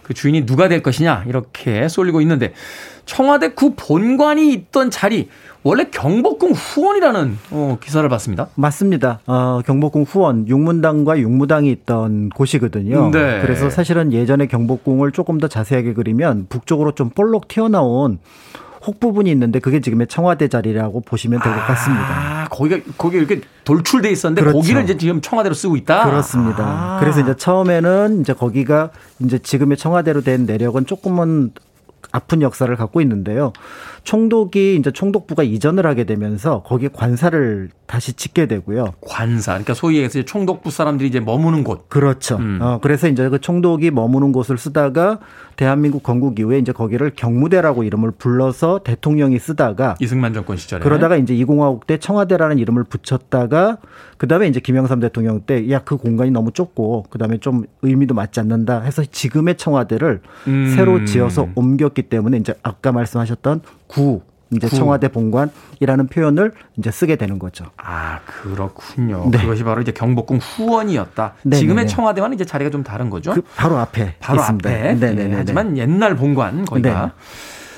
그 주인이 누가 될 것이냐 이렇게 쏠리고 있는데, 청와대 구 본관이 있던 자리, 원래 경복궁 후원이라는 어, 기사를 봤습니다. 맞습니다. 어, 경복궁 후원, 육문당과 육무당이 있던 곳이거든요. 네. 그래서 사실은 예전에 경복궁을 조금 더 자세하게 그리면 북쪽으로 좀 볼록 튀어나온 혹 부분이 있는데 그게 지금의 청와대 자리라고 보시면 될 것 같습니다. 아, 거기가 거기 이렇게 돌출돼 있었는데 그렇죠. 거기를 이제 지금 청와대로 쓰고 있다. 그렇습니다. 아. 그래서 이제 처음에는 이제 거기가 이제 지금의 청와대로 된 내력은 조금은 아픈 역사를 갖고 있는데요. 총독이 이제 총독부가 이전을 하게 되면서 거기에 관사를 다시 짓게 되고요. 관사, 그러니까 소위 얘기해서 총독부 사람들이 이제 머무는 곳. 그렇죠. 음. 어, 그래서 이제 그 총독이 머무는 곳을 쓰다가 대한민국 건국 이후에 이제 거기를 경무대라고 이름을 불러서 대통령이 쓰다가 이승만 정권 시절에 그러다가 이제 이공화국 때 청와대라는 이름을 붙였다가 그 다음에 이제 김영삼 대통령 때 야, 그 공간이 너무 좁고 그 다음에 좀 의미도 맞지 않는다 해서 지금의 청와대를 음. 새로 지어서 옮겼기 때문에 이제 아까 말씀하셨던 구, 이제 구. 청와대 본관이라는 표현을 이제 쓰게 되는 거죠. 아, 그렇군요. 네. 그것이 바로 이제 경복궁 후원이었다. 네네네. 지금의 청와대와는 이제 자리가 좀 다른 거죠. 그 바로 앞에 바로 있습니다. 앞에. 네, 하지만 옛날 본관 거기가. 네.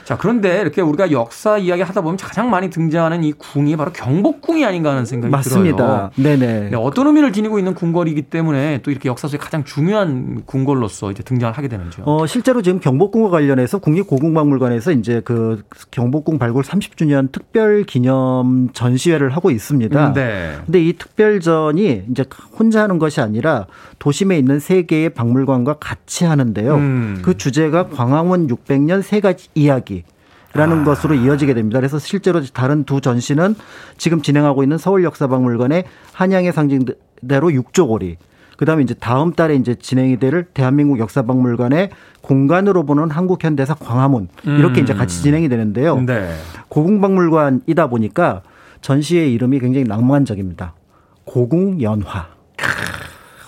자, 그런데 이렇게 우리가 역사 이야기 하다 보면 가장 많이 등장하는 이 궁이 바로 경복궁이 아닌가 하는 생각이 맞습니다. 들어요. 맞습니다. 네네. 네, 어떤 의미를 지니고 있는 궁궐이기 때문에 또 이렇게 역사 속에 가장 중요한 궁궐로서 이제 등장을 하게 되는지요. 어, 실제로 지금 경복궁과 관련해서 국립고궁박물관에서 이제 그 경복궁 발굴 삼십 주년 특별 기념 전시회를 하고 있습니다. 네. 근데 이 특별전이 이제 혼자 하는 것이 아니라 도심에 있는 세 개의 박물관과 같이 하는데요. 음. 그 주제가 광화문 육백 년 세 가지 이야기. 라는 아. 것으로 이어지게 됩니다. 그래서 실제로 다른 두 전시는 지금 진행하고 있는 서울역사박물관의 한양의 상징대로 육조고리, 그다음에 이제 다음 달에 이제 진행이 될 대한민국 역사박물관의 공간으로 보는 한국현대사 광화문 이렇게 음. 이제 같이 진행이 되는데요. 네. 고궁박물관이다 보니까 전시의 이름이 굉장히 낭만적입니다. 고궁연화.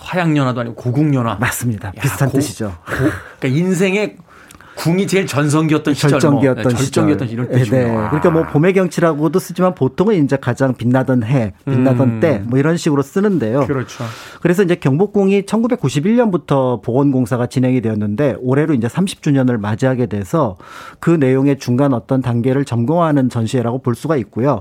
화양연화도 아니고 고궁연화. 맞습니다. 야, 비슷한 고, 뜻이죠. 고, 그러니까 인생의 궁이 제일 전성기였던 시절, 절정기였던 뭐. 네, 시절, 절정기였던 이럴 때죠. 네, 네. 그러니까 뭐 봄의 경치라고도 쓰지만 보통은 이제 가장 빛나던 해, 빛나던 음. 때, 뭐 이런 식으로 쓰는데요. 그렇죠. 그래서 이제 경복궁이 천구백구십일 년부터 보건공사가 진행이 되었는데 올해로 이제 삼십 주년을 맞이하게 돼서 그 내용의 중간 어떤 단계를 점검하는 전시회라고 볼 수가 있고요.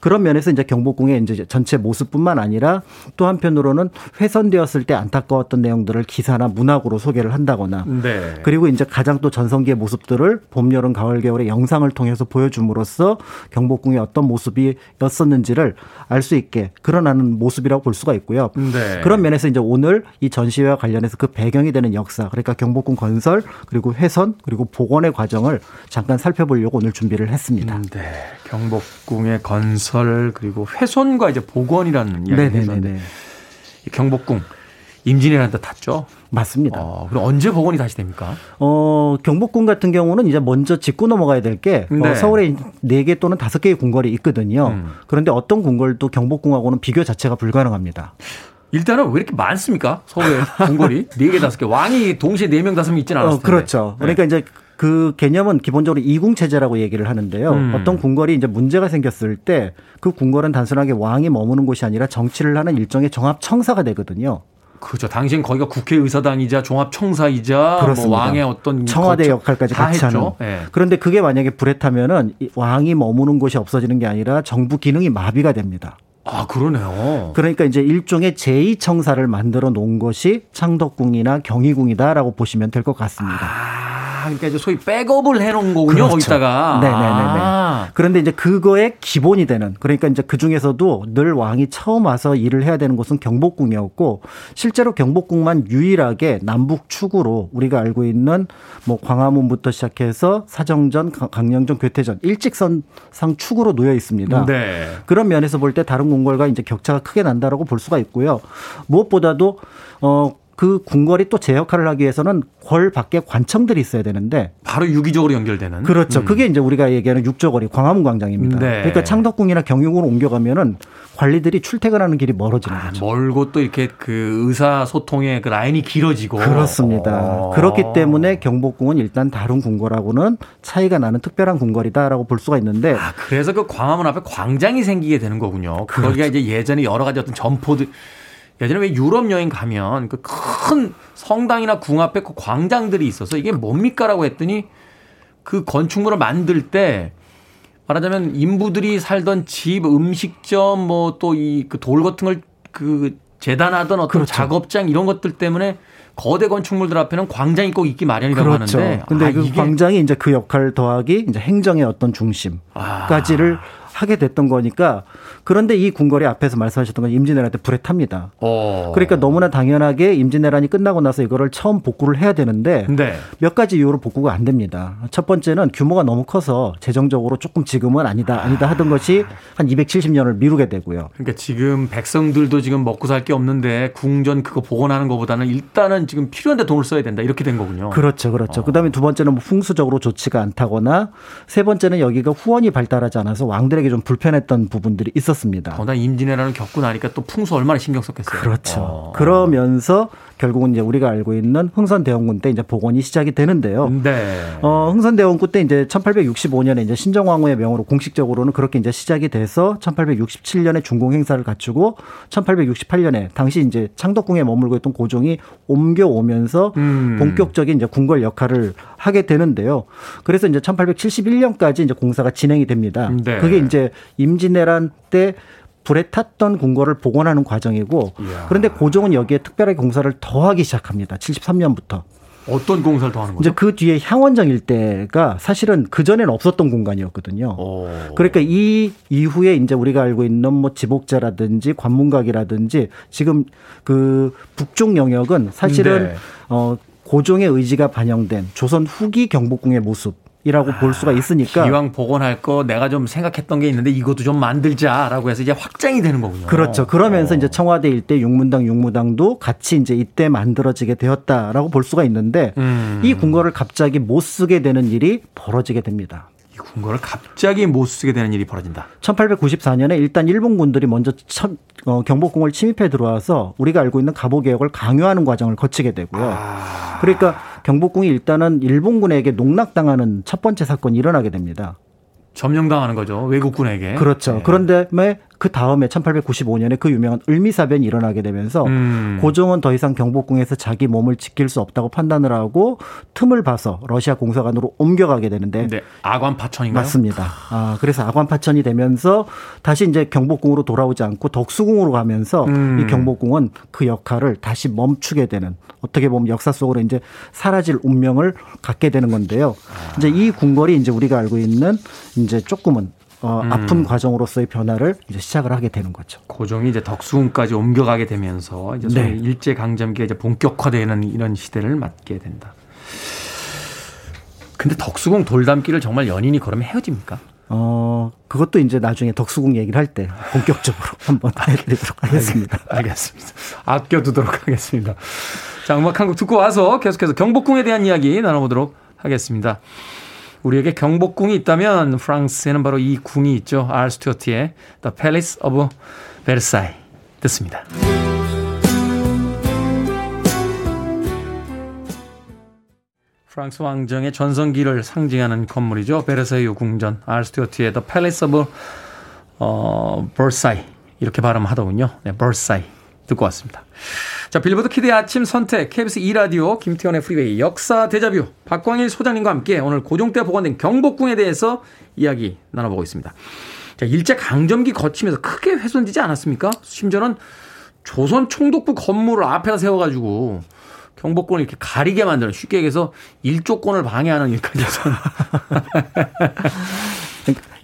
그런 면에서 이제 경복궁의 이제 전체 모습뿐만 아니라 또 한편으로는 훼손되었을 때 안타까웠던 내용들을 기사나 문학으로 소개를 한다거나, 네. 그리고 이제 가장 또 전성 경기의 모습들을 봄, 여름, 가을, 겨울의 영상을 통해서 보여줌으로써 경복궁의 어떤 모습이었었는지를 알 수 있게 그러나는 모습이라고 볼 수가 있고요. 네. 그런 면에서 이제 오늘 이 전시회와 관련해서 그 배경이 되는 역사, 그러니까 경복궁 건설, 그리고 훼손, 그리고 복원의 과정을 잠깐 살펴보려고 오늘 준비를 했습니다. 네. 경복궁의 건설, 그리고 훼손과 이제 복원이라는 이야기를 했는데 경복궁. 임진왜란때 탔죠. 맞습니다. 어, 그럼 언제 복원이 다시 됩니까? 어, 경복궁 같은 경우는 이제 먼저 짚고 넘어가야 될 게 네. 어, 서울에 네 개 또는 다섯 개의 궁궐이 있거든요. 음. 그런데 어떤 궁궐도 경복궁하고는 비교 자체가 불가능합니다. 일단은 왜 이렇게 많습니까? 서울에 궁궐이 네 개, 다섯 개. 왕이 동시에 네 명, 다섯 명 있진 않았을 텐데. 어, 그렇죠. 그러니까 네. 이제 그 개념은 기본적으로 이궁체제라고 얘기를 하는데요. 음. 어떤 궁궐이 이제 문제가 생겼을 때 그 궁궐은 단순하게 왕이 머무는 곳이 아니라 정치를 하는 일종의 종합청사가 되거든요. 그렇죠. 당시엔 거기가 국회의사당이자 종합청사이자 뭐 왕의 어떤 청와대 역할까지 같이 하는. 네. 그런데 그게 만약에 불에 타면은 왕이 머무는 곳이 없어지는 게 아니라 정부 기능이 마비가 됩니다. 아, 그러네요. 그러니까 이제 일종의 제이 청사를 만들어 놓은 것이 창덕궁이나 경희궁이다라고 보시면 될 것 같습니다. 아, 그러니까 이제 소위 백업을 해놓은 거군요. 그렇죠. 거기다가. 네네네. 아. 그런데 이제 그거의 기본이 되는, 그러니까 이제 그 중에서도 늘 왕이 처음 와서 일을 해야 되는 곳은 경복궁이었고, 실제로 경복궁만 유일하게 남북 축으로 우리가 알고 있는 뭐 광화문부터 시작해서 사정전, 강령전, 교태전 일직선상 축으로 놓여 있습니다. 네. 그런 면에서 볼 때 다른 궁궐과 이제 격차가 크게 난다라고 볼 수가 있고요. 무엇보다도 어, 그 궁궐이 또 제 역할을 하기 위해서는 궐 밖에 관청들이 있어야 되는데 바로 유기적으로 연결되는. 그렇죠. 음. 그게 이제 우리가 얘기하는 육조거리 광화문 광장입니다. 네. 그러니까 창덕궁이나 경희궁으로 옮겨가면은 관리들이 출퇴근하는 길이 멀어지는 아, 거죠. 멀고 또 이렇게 그 의사소통의 그 라인이 길어지고. 그렇습니다. 오. 그렇기 때문에 경복궁은 일단 다른 궁궐하고는 차이가 나는 특별한 궁궐이다라고 볼 수가 있는데. 아, 그래서 그 광화문 앞에 광장이 생기게 되는 거군요. 그렇죠. 거기가 이제 예전에 여러 가지 어떤 점포들. 예전에 왜 유럽 여행 가면 그 큰 성당이나 궁 앞에 그 광장들이 있어서 이게 뭡니까라고 했더니 그 건축물을 만들 때 말하자면 인부들이 살던 집, 음식점, 뭐 또 이 그 돌 같은 걸 그 재단하던 어떤 그렇죠. 작업장 이런 것들 때문에 거대 건축물들 앞에는 광장이 꼭 있기 마련이라고 그렇죠. 하는데. 그런데 아, 그 이게... 광장이 이제 그 역할 더하기 이제 행정의 어떤 중심까지를. 아... 하게 됐던 거니까. 그런데 이 궁궐이 앞에서 말씀하셨던 건 임진왜란 때 불에 탑니다. 오. 그러니까 너무나 당연하게 임진왜란이 끝나고 나서 이거를 처음 복구를 해야 되는데 네. 몇 가지 이유로 복구가 안 됩니다. 첫 번째는 규모가 너무 커서 재정적으로 조금 지금은 아니다 아니다 하던 것이 한 이백칠십 년을 미루게 되고요. 그러니까 지금 백성들도 지금 먹고 살 게 없는데 궁전 그거 복원하는 것보다는 일단은 지금 필요한데 돈을 써야 된다 이렇게 된 거군요. 그렇죠. 그렇죠. 어. 그다음에 두 번째는 뭐 풍수적으로 좋지가 않다거나 세 번째는 여기가 후원이 발달하지 않아서 왕들의 좀 불편했던 부분들이 있었습니다. 더나 임진왜란을 겪고 나니까 또 풍수 얼마나 신경 썼겠어요. 그렇죠. 어. 그러면서 결국은 이제 우리가 알고 있는 흥선대원군 때 이제 복원이 시작이 되는데요. 네. 어, 흥선대원군 때 이제 천팔백육십오 년에 이제 신정왕후의 명으로 공식적으로는 그렇게 이제 시작이 돼서 천팔백육십칠 년에 준공 행사를 갖추고 천팔백육십팔 년에 당시 이제 창덕궁에 머물고 있던 고종이 옮겨오면서 음. 본격적인 이제 궁궐 역할을 하게 되는데요. 그래서 이제 천팔백칠십일 년까지 이제 공사가 진행이 됩니다. 네. 그게 이제 이제 임진왜란 때 불에 탔던 궁궐을 복원하는 과정이고 이야. 그런데 고종은 여기에 특별하게 공사를 더하기 시작합니다. 칠십삼 년부터. 어떤 공사를 더하는 거죠? 이제 그 뒤에 향원정 일대가 사실은 그 전에는 없었던 공간이었거든요. 오. 그러니까 이 이후에 이제 우리가 알고 있는 뭐 지복제라든지 관문각이라든지 지금 그 북쪽 영역은 사실은 네. 어, 고종의 의지가 반영된 조선 후기 경복궁의 모습. 이라고 아, 볼 수가 있으니까. 기왕 복원할 거 내가 좀 생각했던 게 있는데 이것도 좀 만들자라고 해서 이제 확장이 되는 거군요. 그렇죠. 그러면서 어. 이제 청와대 일대 용문당, 용무당도 같이 이제 이때 만들어지게 되었다라고 볼 수가 있는데 음. 이 궁궐을 갑자기 못 쓰게 되는 일이 벌어지게 됩니다. 이 궁궐을 갑자기 못 쓰게 되는 일이 벌어진다. 천팔백구십사 년에 일단 일본군들이 먼저 천, 어, 경복궁을 침입해 들어와서 우리가 알고 있는 갑오개혁을 강요하는 과정을 거치게 되고요. 아. 그러니까 경복궁이 일단은 일본군에게 농락당하는 첫 번째 사건이 일어나게 됩니다. 점령당하는 거죠. 외국군에게. 그렇죠. 네. 그런데 그 다음에 천팔백구십오 년에 그 유명한 을미사변이 일어나게 되면서 음. 고종은 더 이상 경복궁에서 자기 몸을 지킬 수 없다고 판단을 하고 틈을 봐서 러시아 공사관으로 옮겨가게 되는데. 네. 아관파천인가요? 맞습니다. 아, 그래서 아관파천이 되면서 다시 이제 경복궁으로 돌아오지 않고 덕수궁으로 가면서 음. 이 경복궁은 그 역할을 다시 멈추게 되는, 어떻게 보면 역사 속으로 이제 사라질 운명을 갖게 되는 건데요. 아. 이제 이 궁궐이 이제 우리가 알고 있는 이제 조금은 어, 음. 아픈 과정으로서의 변화를 이제 시작을 하게 되는 거죠. 고종이 이제 덕수궁까지 옮겨가게 되면서 이제 네. 일제 강점기에 이제 본격화되는 이런 시대를 맞게 된다. 근데 덕수궁 돌담길을 정말 연인이 걸으면 헤어집니까? 어, 그것도 이제 나중에 덕수궁 얘기를 할 때 본격적으로 한번 해드리도록 하겠습니다. 알겠습니다. 아껴두도록 하겠습니다. 자, 음악 한 곡 듣고 와서 계속해서 경복궁에 대한 이야기 나눠보도록 하겠습니다. 우리에게 경복궁이 있다면 프랑스에는 바로 이 궁이 있죠. R. 스튜어트의 The Palace of Versailles 듣습니다. 프랑스 왕정의 전성기를 상징하는 건물이죠. 베르사유 궁전. R. 스튜어트의 The Palace of 어, Versailles 이렇게 발음하더군요. 네, Versailles 듣고 왔습니다. 자, 빌보드 키드의 아침 선택 케이비에스 이 라디오 김태현의 프리웨이 역사 데자뷰 박광일 소장님과 함께 오늘 고종 때 복원된 경복궁에 대해서 이야기 나눠보고 있습니다. 자, 일제강점기 거치면서 크게 훼손되지 않았습니까? 심지어는 조선 총독부 건물을 앞에다 세워가지고 경복궁을 이렇게 가리게 만드는, 쉽게 얘기해서 일조권을 방해하는 일까지 해서는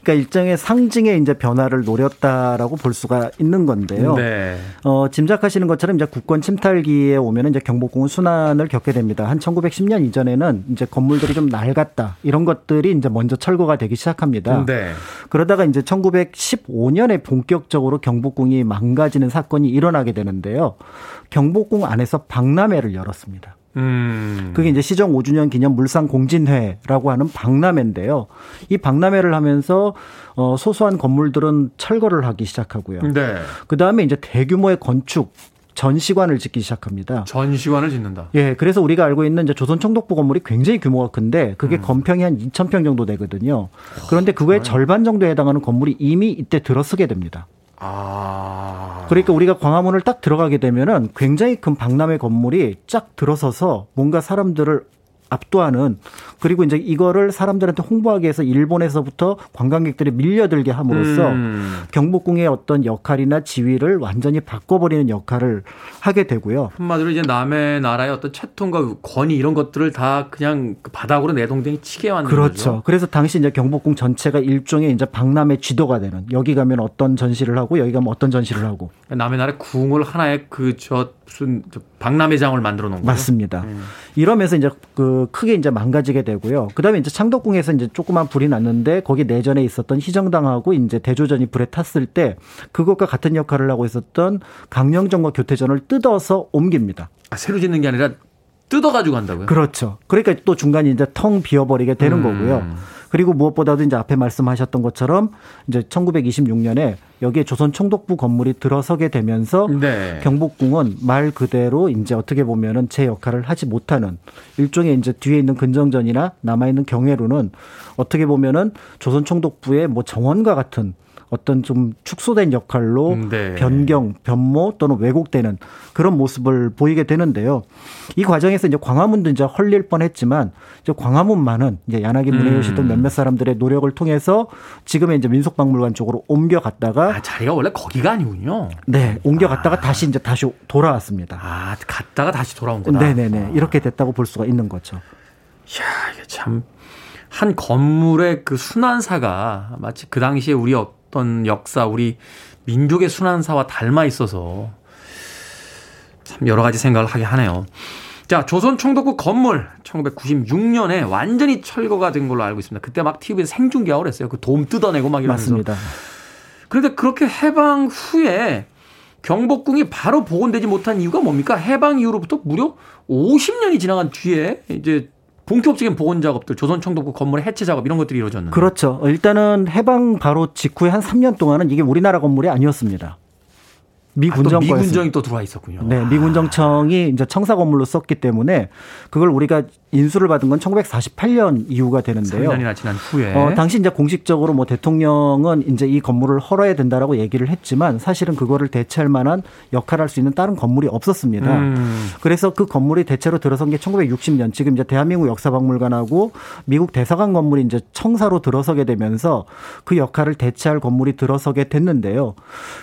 그러니까 일정의 상징의 이제 변화를 노렸다라고 볼 수가 있는 건데요. 네. 어, 짐작하시는 것처럼 이제 국권 침탈기에 오면은 이제 경복궁은 순환을 겪게 됩니다. 한 천구백십 년 이전에는 이제 건물들이 좀 낡았다 이런 것들이 이제 먼저 철거가 되기 시작합니다. 네. 그러다가 이제 천구백십오 년에 본격적으로 경복궁이 망가지는 사건이 일어나게 되는데요. 경복궁 안에서 박람회를 열었습니다. 음. 그게 이제 시정 오 주년 기념 물상공진회라고 하는 박람회인데요. 이 박람회를 하면서 어, 소소한 건물들은 철거를 하기 시작하고요. 네. 그 다음에 이제 대규모의 건축 전시관을 짓기 시작합니다. 전시관을 짓는다. 예, 그래서 우리가 알고 있는 이제 조선 총독부 건물이 굉장히 규모가 큰데 그게 음. 건평이 한 이천 평 정도 되거든요. 그런데 그거의 절반 정도에 해당하는 건물이 이미 이때 들어서게 됩니다. 아. 그러니까 우리가 광화문을 딱 들어가게 되면은 굉장히 큰 박람회 건물이 쫙 들어서서 뭔가 사람들을 압도하는, 그리고 이제 이거를 사람들한테 홍보하기 위해서 일본에서부터 관광객들이 밀려들게 함으로써 음. 경복궁의 어떤 역할이나 지위를 완전히 바꿔버리는 역할을 하게 되고요. 한마디로 이제 남의 나라의 어떤 채통과 권위 이런 것들을 다 그냥 바닥으로 내동댕이 치게 만든 거죠. 그렇죠. 그래서 당시 이제 경복궁 전체가 일종의 이제 박람회 지도가 되는, 여기 가면 어떤 전시를 하고 여기 가면 어떤 전시를 하고, 남의 나라의 궁을 하나의 그 저 무슨 박람회장을 만들어 놓은 거죠. 맞습니다. 음. 이러면서 이제 그 크게 이제 망가지게 되고요. 그다음에 이제 창덕궁에서 이제 조그만 불이 났는데 거기 내전에 있었던 희정당하고 이제 대조전이 불에 탔을 때 그것과 같은 역할을 하고 있었던 강령전과 교태전을 뜯어서 옮깁니다. 아, 새로 짓는 게 아니라 뜯어가지고 간다고요? 그렇죠. 그러니까 또 중간에 이제 텅 비어버리게 되는 음. 거고요. 그리고 무엇보다도 이제 앞에 말씀하셨던 것처럼 이제 천구백이십육 년에 여기에 조선 총독부 건물이 들어서게 되면서 네. 경복궁은 말 그대로 이제 어떻게 보면은 제 역할을 하지 못하는 일종의 이제 뒤에 있는 근정전이나 남아 있는 경회로는 어떻게 보면은 조선 총독부의 뭐 정원과 같은 어떤 좀 축소된 역할로 네. 변경, 변모 또는 왜곡되는 그런 모습을 보이게 되는데요. 이 과정에서 이제 광화문도 이제 헐릴 뻔했지만 이제 광화문만은 이제 야나기 문에 오시던 음. 몇몇 사람들의 노력을 통해서 지금의 이제 민속박물관 쪽으로 옮겨갔다가 아, 자리가 원래 거기가 아니군요. 네, 옮겨갔다가 아. 다시 이제 다시 돌아왔습니다. 아, 갔다가 다시 돌아온 거다. 네, 네, 네. 이렇게 됐다고 볼 수가 있는 거죠. 이야, 이게 참 한 건물의 그 순환사가 마치 그 당시에 우리 어 어떤 역사, 우리 민족의 순환사와 닮아 있어서 참 여러 가지 생각을 하게 하네요. 자, 조선 총독부 건물 천구백구십육 년에 완전히 철거가 된 걸로 알고 있습니다. 그때 막 티비에서 생중계하고 그랬어요. 그 돔 뜯어내고 막 이러면서. 맞습니다. 그런데 그렇게 해방 후에 경복궁이 바로 복원되지 못한 이유가 뭡니까? 해방 이후로부터 무려 오십 년이 지나간 뒤에 이제 본격적인 복원 작업들, 조선 총독부 건물의 해체 작업 이런 것들이 이루어졌는데. 그렇죠. 일단은 해방 바로 직후에 한 삼 년 동안은 이게 우리나라 건물이 아니었습니다. 미군정 아, 또 미군정이 또 들어와 있었군요. 네, 미군정청이 이제 청사 건물로 썼기 때문에 그걸 우리가 인수를 받은 건 천구백사십팔 년 이후가 되는데요. 삼 년이나 지난 후에. 어, 당시 이제 공식적으로 뭐 대통령은 이제 이 건물을 헐어야 된다라고 얘기를 했지만 사실은 그거를 대체할 만한 역할을 할 수 있는 다른 건물이 없었습니다. 음. 그래서 그 건물이 대체로 들어선 게 천구백육십 년 지금 이제 대한민국 역사박물관하고 미국 대사관 건물이 이제 청사로 들어서게 되면서 그 역할을 대체할 건물이 들어서게 됐는데요.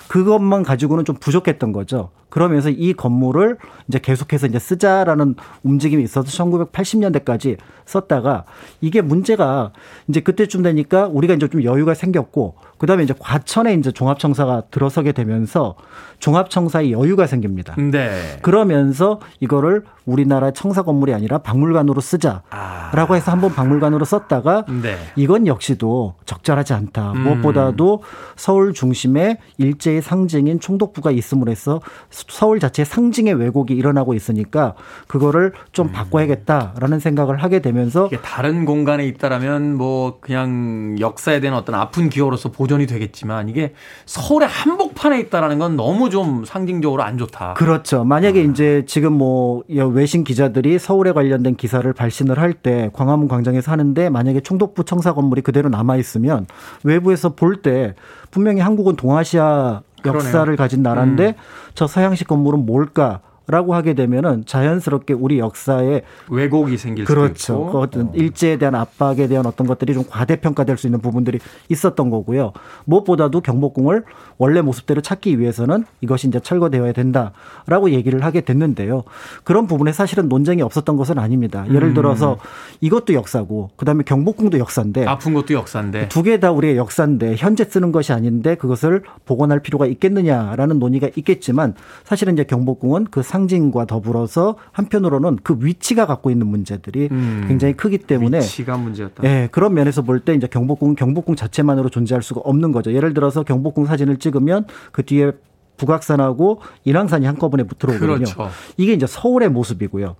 그것만 가지고는 좀 부족했던 거죠. 그러면서 이 건물을 이제 계속해서 이제 쓰자라는 움직임이 있어서 천구백팔십 년대까지 썼다가 이게 문제가 이제 그때쯤 되니까 우리가 이제 좀 여유가 생겼고 그다음에 이제 과천에 이제 종합청사가 들어서게 되면서 종합청사의 여유가 생깁니다. 네. 그러면서 이거를 우리나라 청사 건물이 아니라 박물관으로 쓰자라고 해서 한번 박물관으로 썼다가 네. 이건 역시도 적절하지 않다. 음. 무엇보다도 서울 중심에 일제의 상징인 총독부가 있음으로 해서 서울 자체 상징의 왜곡이 일어나고 있으니까 그거를 좀 음. 바꿔야겠다라는 생각을 하게 되면서 이게 다른 공간에 있다라면 뭐 그냥 역사에 대한 어떤 아픈 기호로서 보존이 되겠지만 이게 서울의 한복판에 있다라는 건 너무 좀 상징적으로 안 좋다. 그렇죠. 만약에 음. 이제 지금 뭐 외신 기자들이 서울에 관련된 기사를 발신을 할 때 광화문 광장에서 하는데 만약에 총독부 청사 건물이 그대로 남아있으면 외부에서 볼 때 분명히 한국은 동아시아 역사를 그러네요. 가진 나라인데 음. 저 서양식 건물은 뭘까? 라고 하게 되면은 자연스럽게 우리 역사에 왜곡이 생길 수 그렇죠. 있고 그 어떤 일제에 대한 압박에 대한 어떤 것들이 좀 과대평가될 수 있는 부분들이 있었던 거고요. 무엇보다도 경복궁을 원래 모습대로 찾기 위해서는 이것이 이제 철거되어야 된다라고 얘기를 하게 됐는데요. 그런 부분에 사실은 논쟁이 없었던 것은 아닙니다. 예를 들어서 이것도 역사고 그다음에 경복궁도 역사인데 아픈 것도 역사인데 두 개 다 우리의 역사인데 현재 쓰는 것이 아닌데 그것을 복원할 필요가 있겠느냐라는 논의가 있겠지만 사실은 이제 경복궁은 그 상징과 더불어서 한편으로는 그 위치가 갖고 있는 문제들이 음, 굉장히 크기 때문에 위치가 문제였다. 예, 그런 면에서 볼 때 이제 경복궁은 경복궁 자체만으로 존재할 수가 없는 거죠. 예를 들어서 경복궁 사진을 찍으면 그 뒤에 북악산하고 인왕산이 한꺼번에 들어오거든요. 그렇죠. 이게 이제 서울의 모습이고요.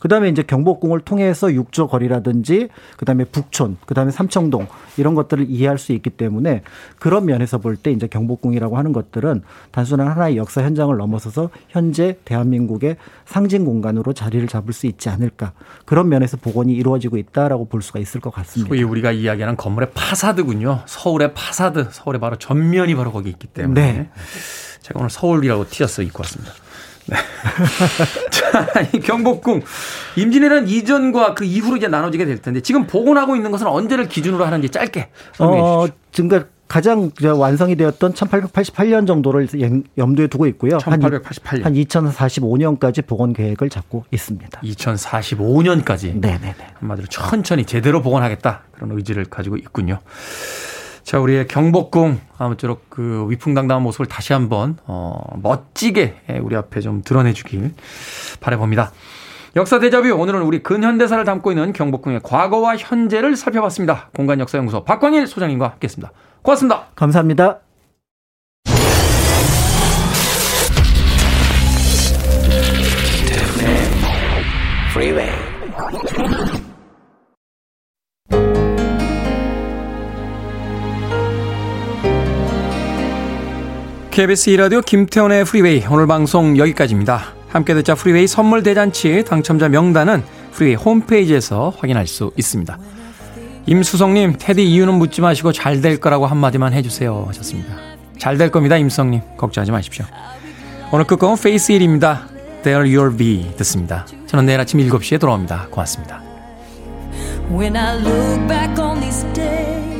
그다음에 이제 경복궁을 통해서 육조 거리라든지 그다음에 북촌, 그다음에 삼청동 이런 것들을 이해할 수 있기 때문에 그런 면에서 볼 때 이제 경복궁이라고 하는 것들은 단순한 하나의 역사 현장을 넘어서서 현재 대한민국의 상징 공간으로 자리를 잡을 수 있지 않을까. 그런 면에서 복원이 이루어지고 있다라고 볼 수가 있을 것 같습니다. 소위 우리가 이야기하는 건물의 파사드군요. 서울의 파사드, 서울의 바로 전면이 바로 거기 있기 때문에. 네. 제가 오늘 서울이라고 티셔츠 입고 왔습니다. 네. 자, 이 경복궁 임진왜란 이전과 그 이후로 이제 나눠지게 될 텐데 지금 복원하고 있는 것은 언제를 기준으로 하는지 짧게 설명해 주십시오. 어, 지금까지 가장 완성이 되었던 천팔백팔십팔 년 정도를 염두에 두고 있고요. 천팔백팔십팔 년. 한 이천사십오 년까지 복원 계획을 잡고 있습니다. 이천사십오 년까지. 네네네. 한마디로 천천히 제대로 복원하겠다 그런 의지를 가지고 있군요. 자, 우리의 경복궁 아무쪼록 그 위풍당당한 모습을 다시 한번 어, 멋지게 우리 앞에 좀 드러내주길 바라봅니다. 역사 데자뷰, 오늘은 우리 근현대사를 담고 있는 경복궁의 과거와 현재를 살펴봤습니다. 공간역사연구소 박광일 소장님과 함께했습니다. 고맙습니다. 감사합니다. 케이비에스 이 라디오 김태원의 프리웨이, 오늘 방송 여기까지입니다. 함께 듣자 프리웨이 선물 대잔치 당첨자 명단은 프리웨이 홈페이지에서 확인할 수 있습니다. 임수성님, 테디 이유는 묻지 마시고 잘 될 거라고 한마디만 해주세요 하셨습니다. 잘 될 겁니다, 임수성님. 걱정하지 마십시오. 오늘 끝곡은 페이스힐입니다. There You'll Be 듣습니다. 저는 내일 아침 일곱 시에 돌아옵니다. 고맙습니다. When I look back on this day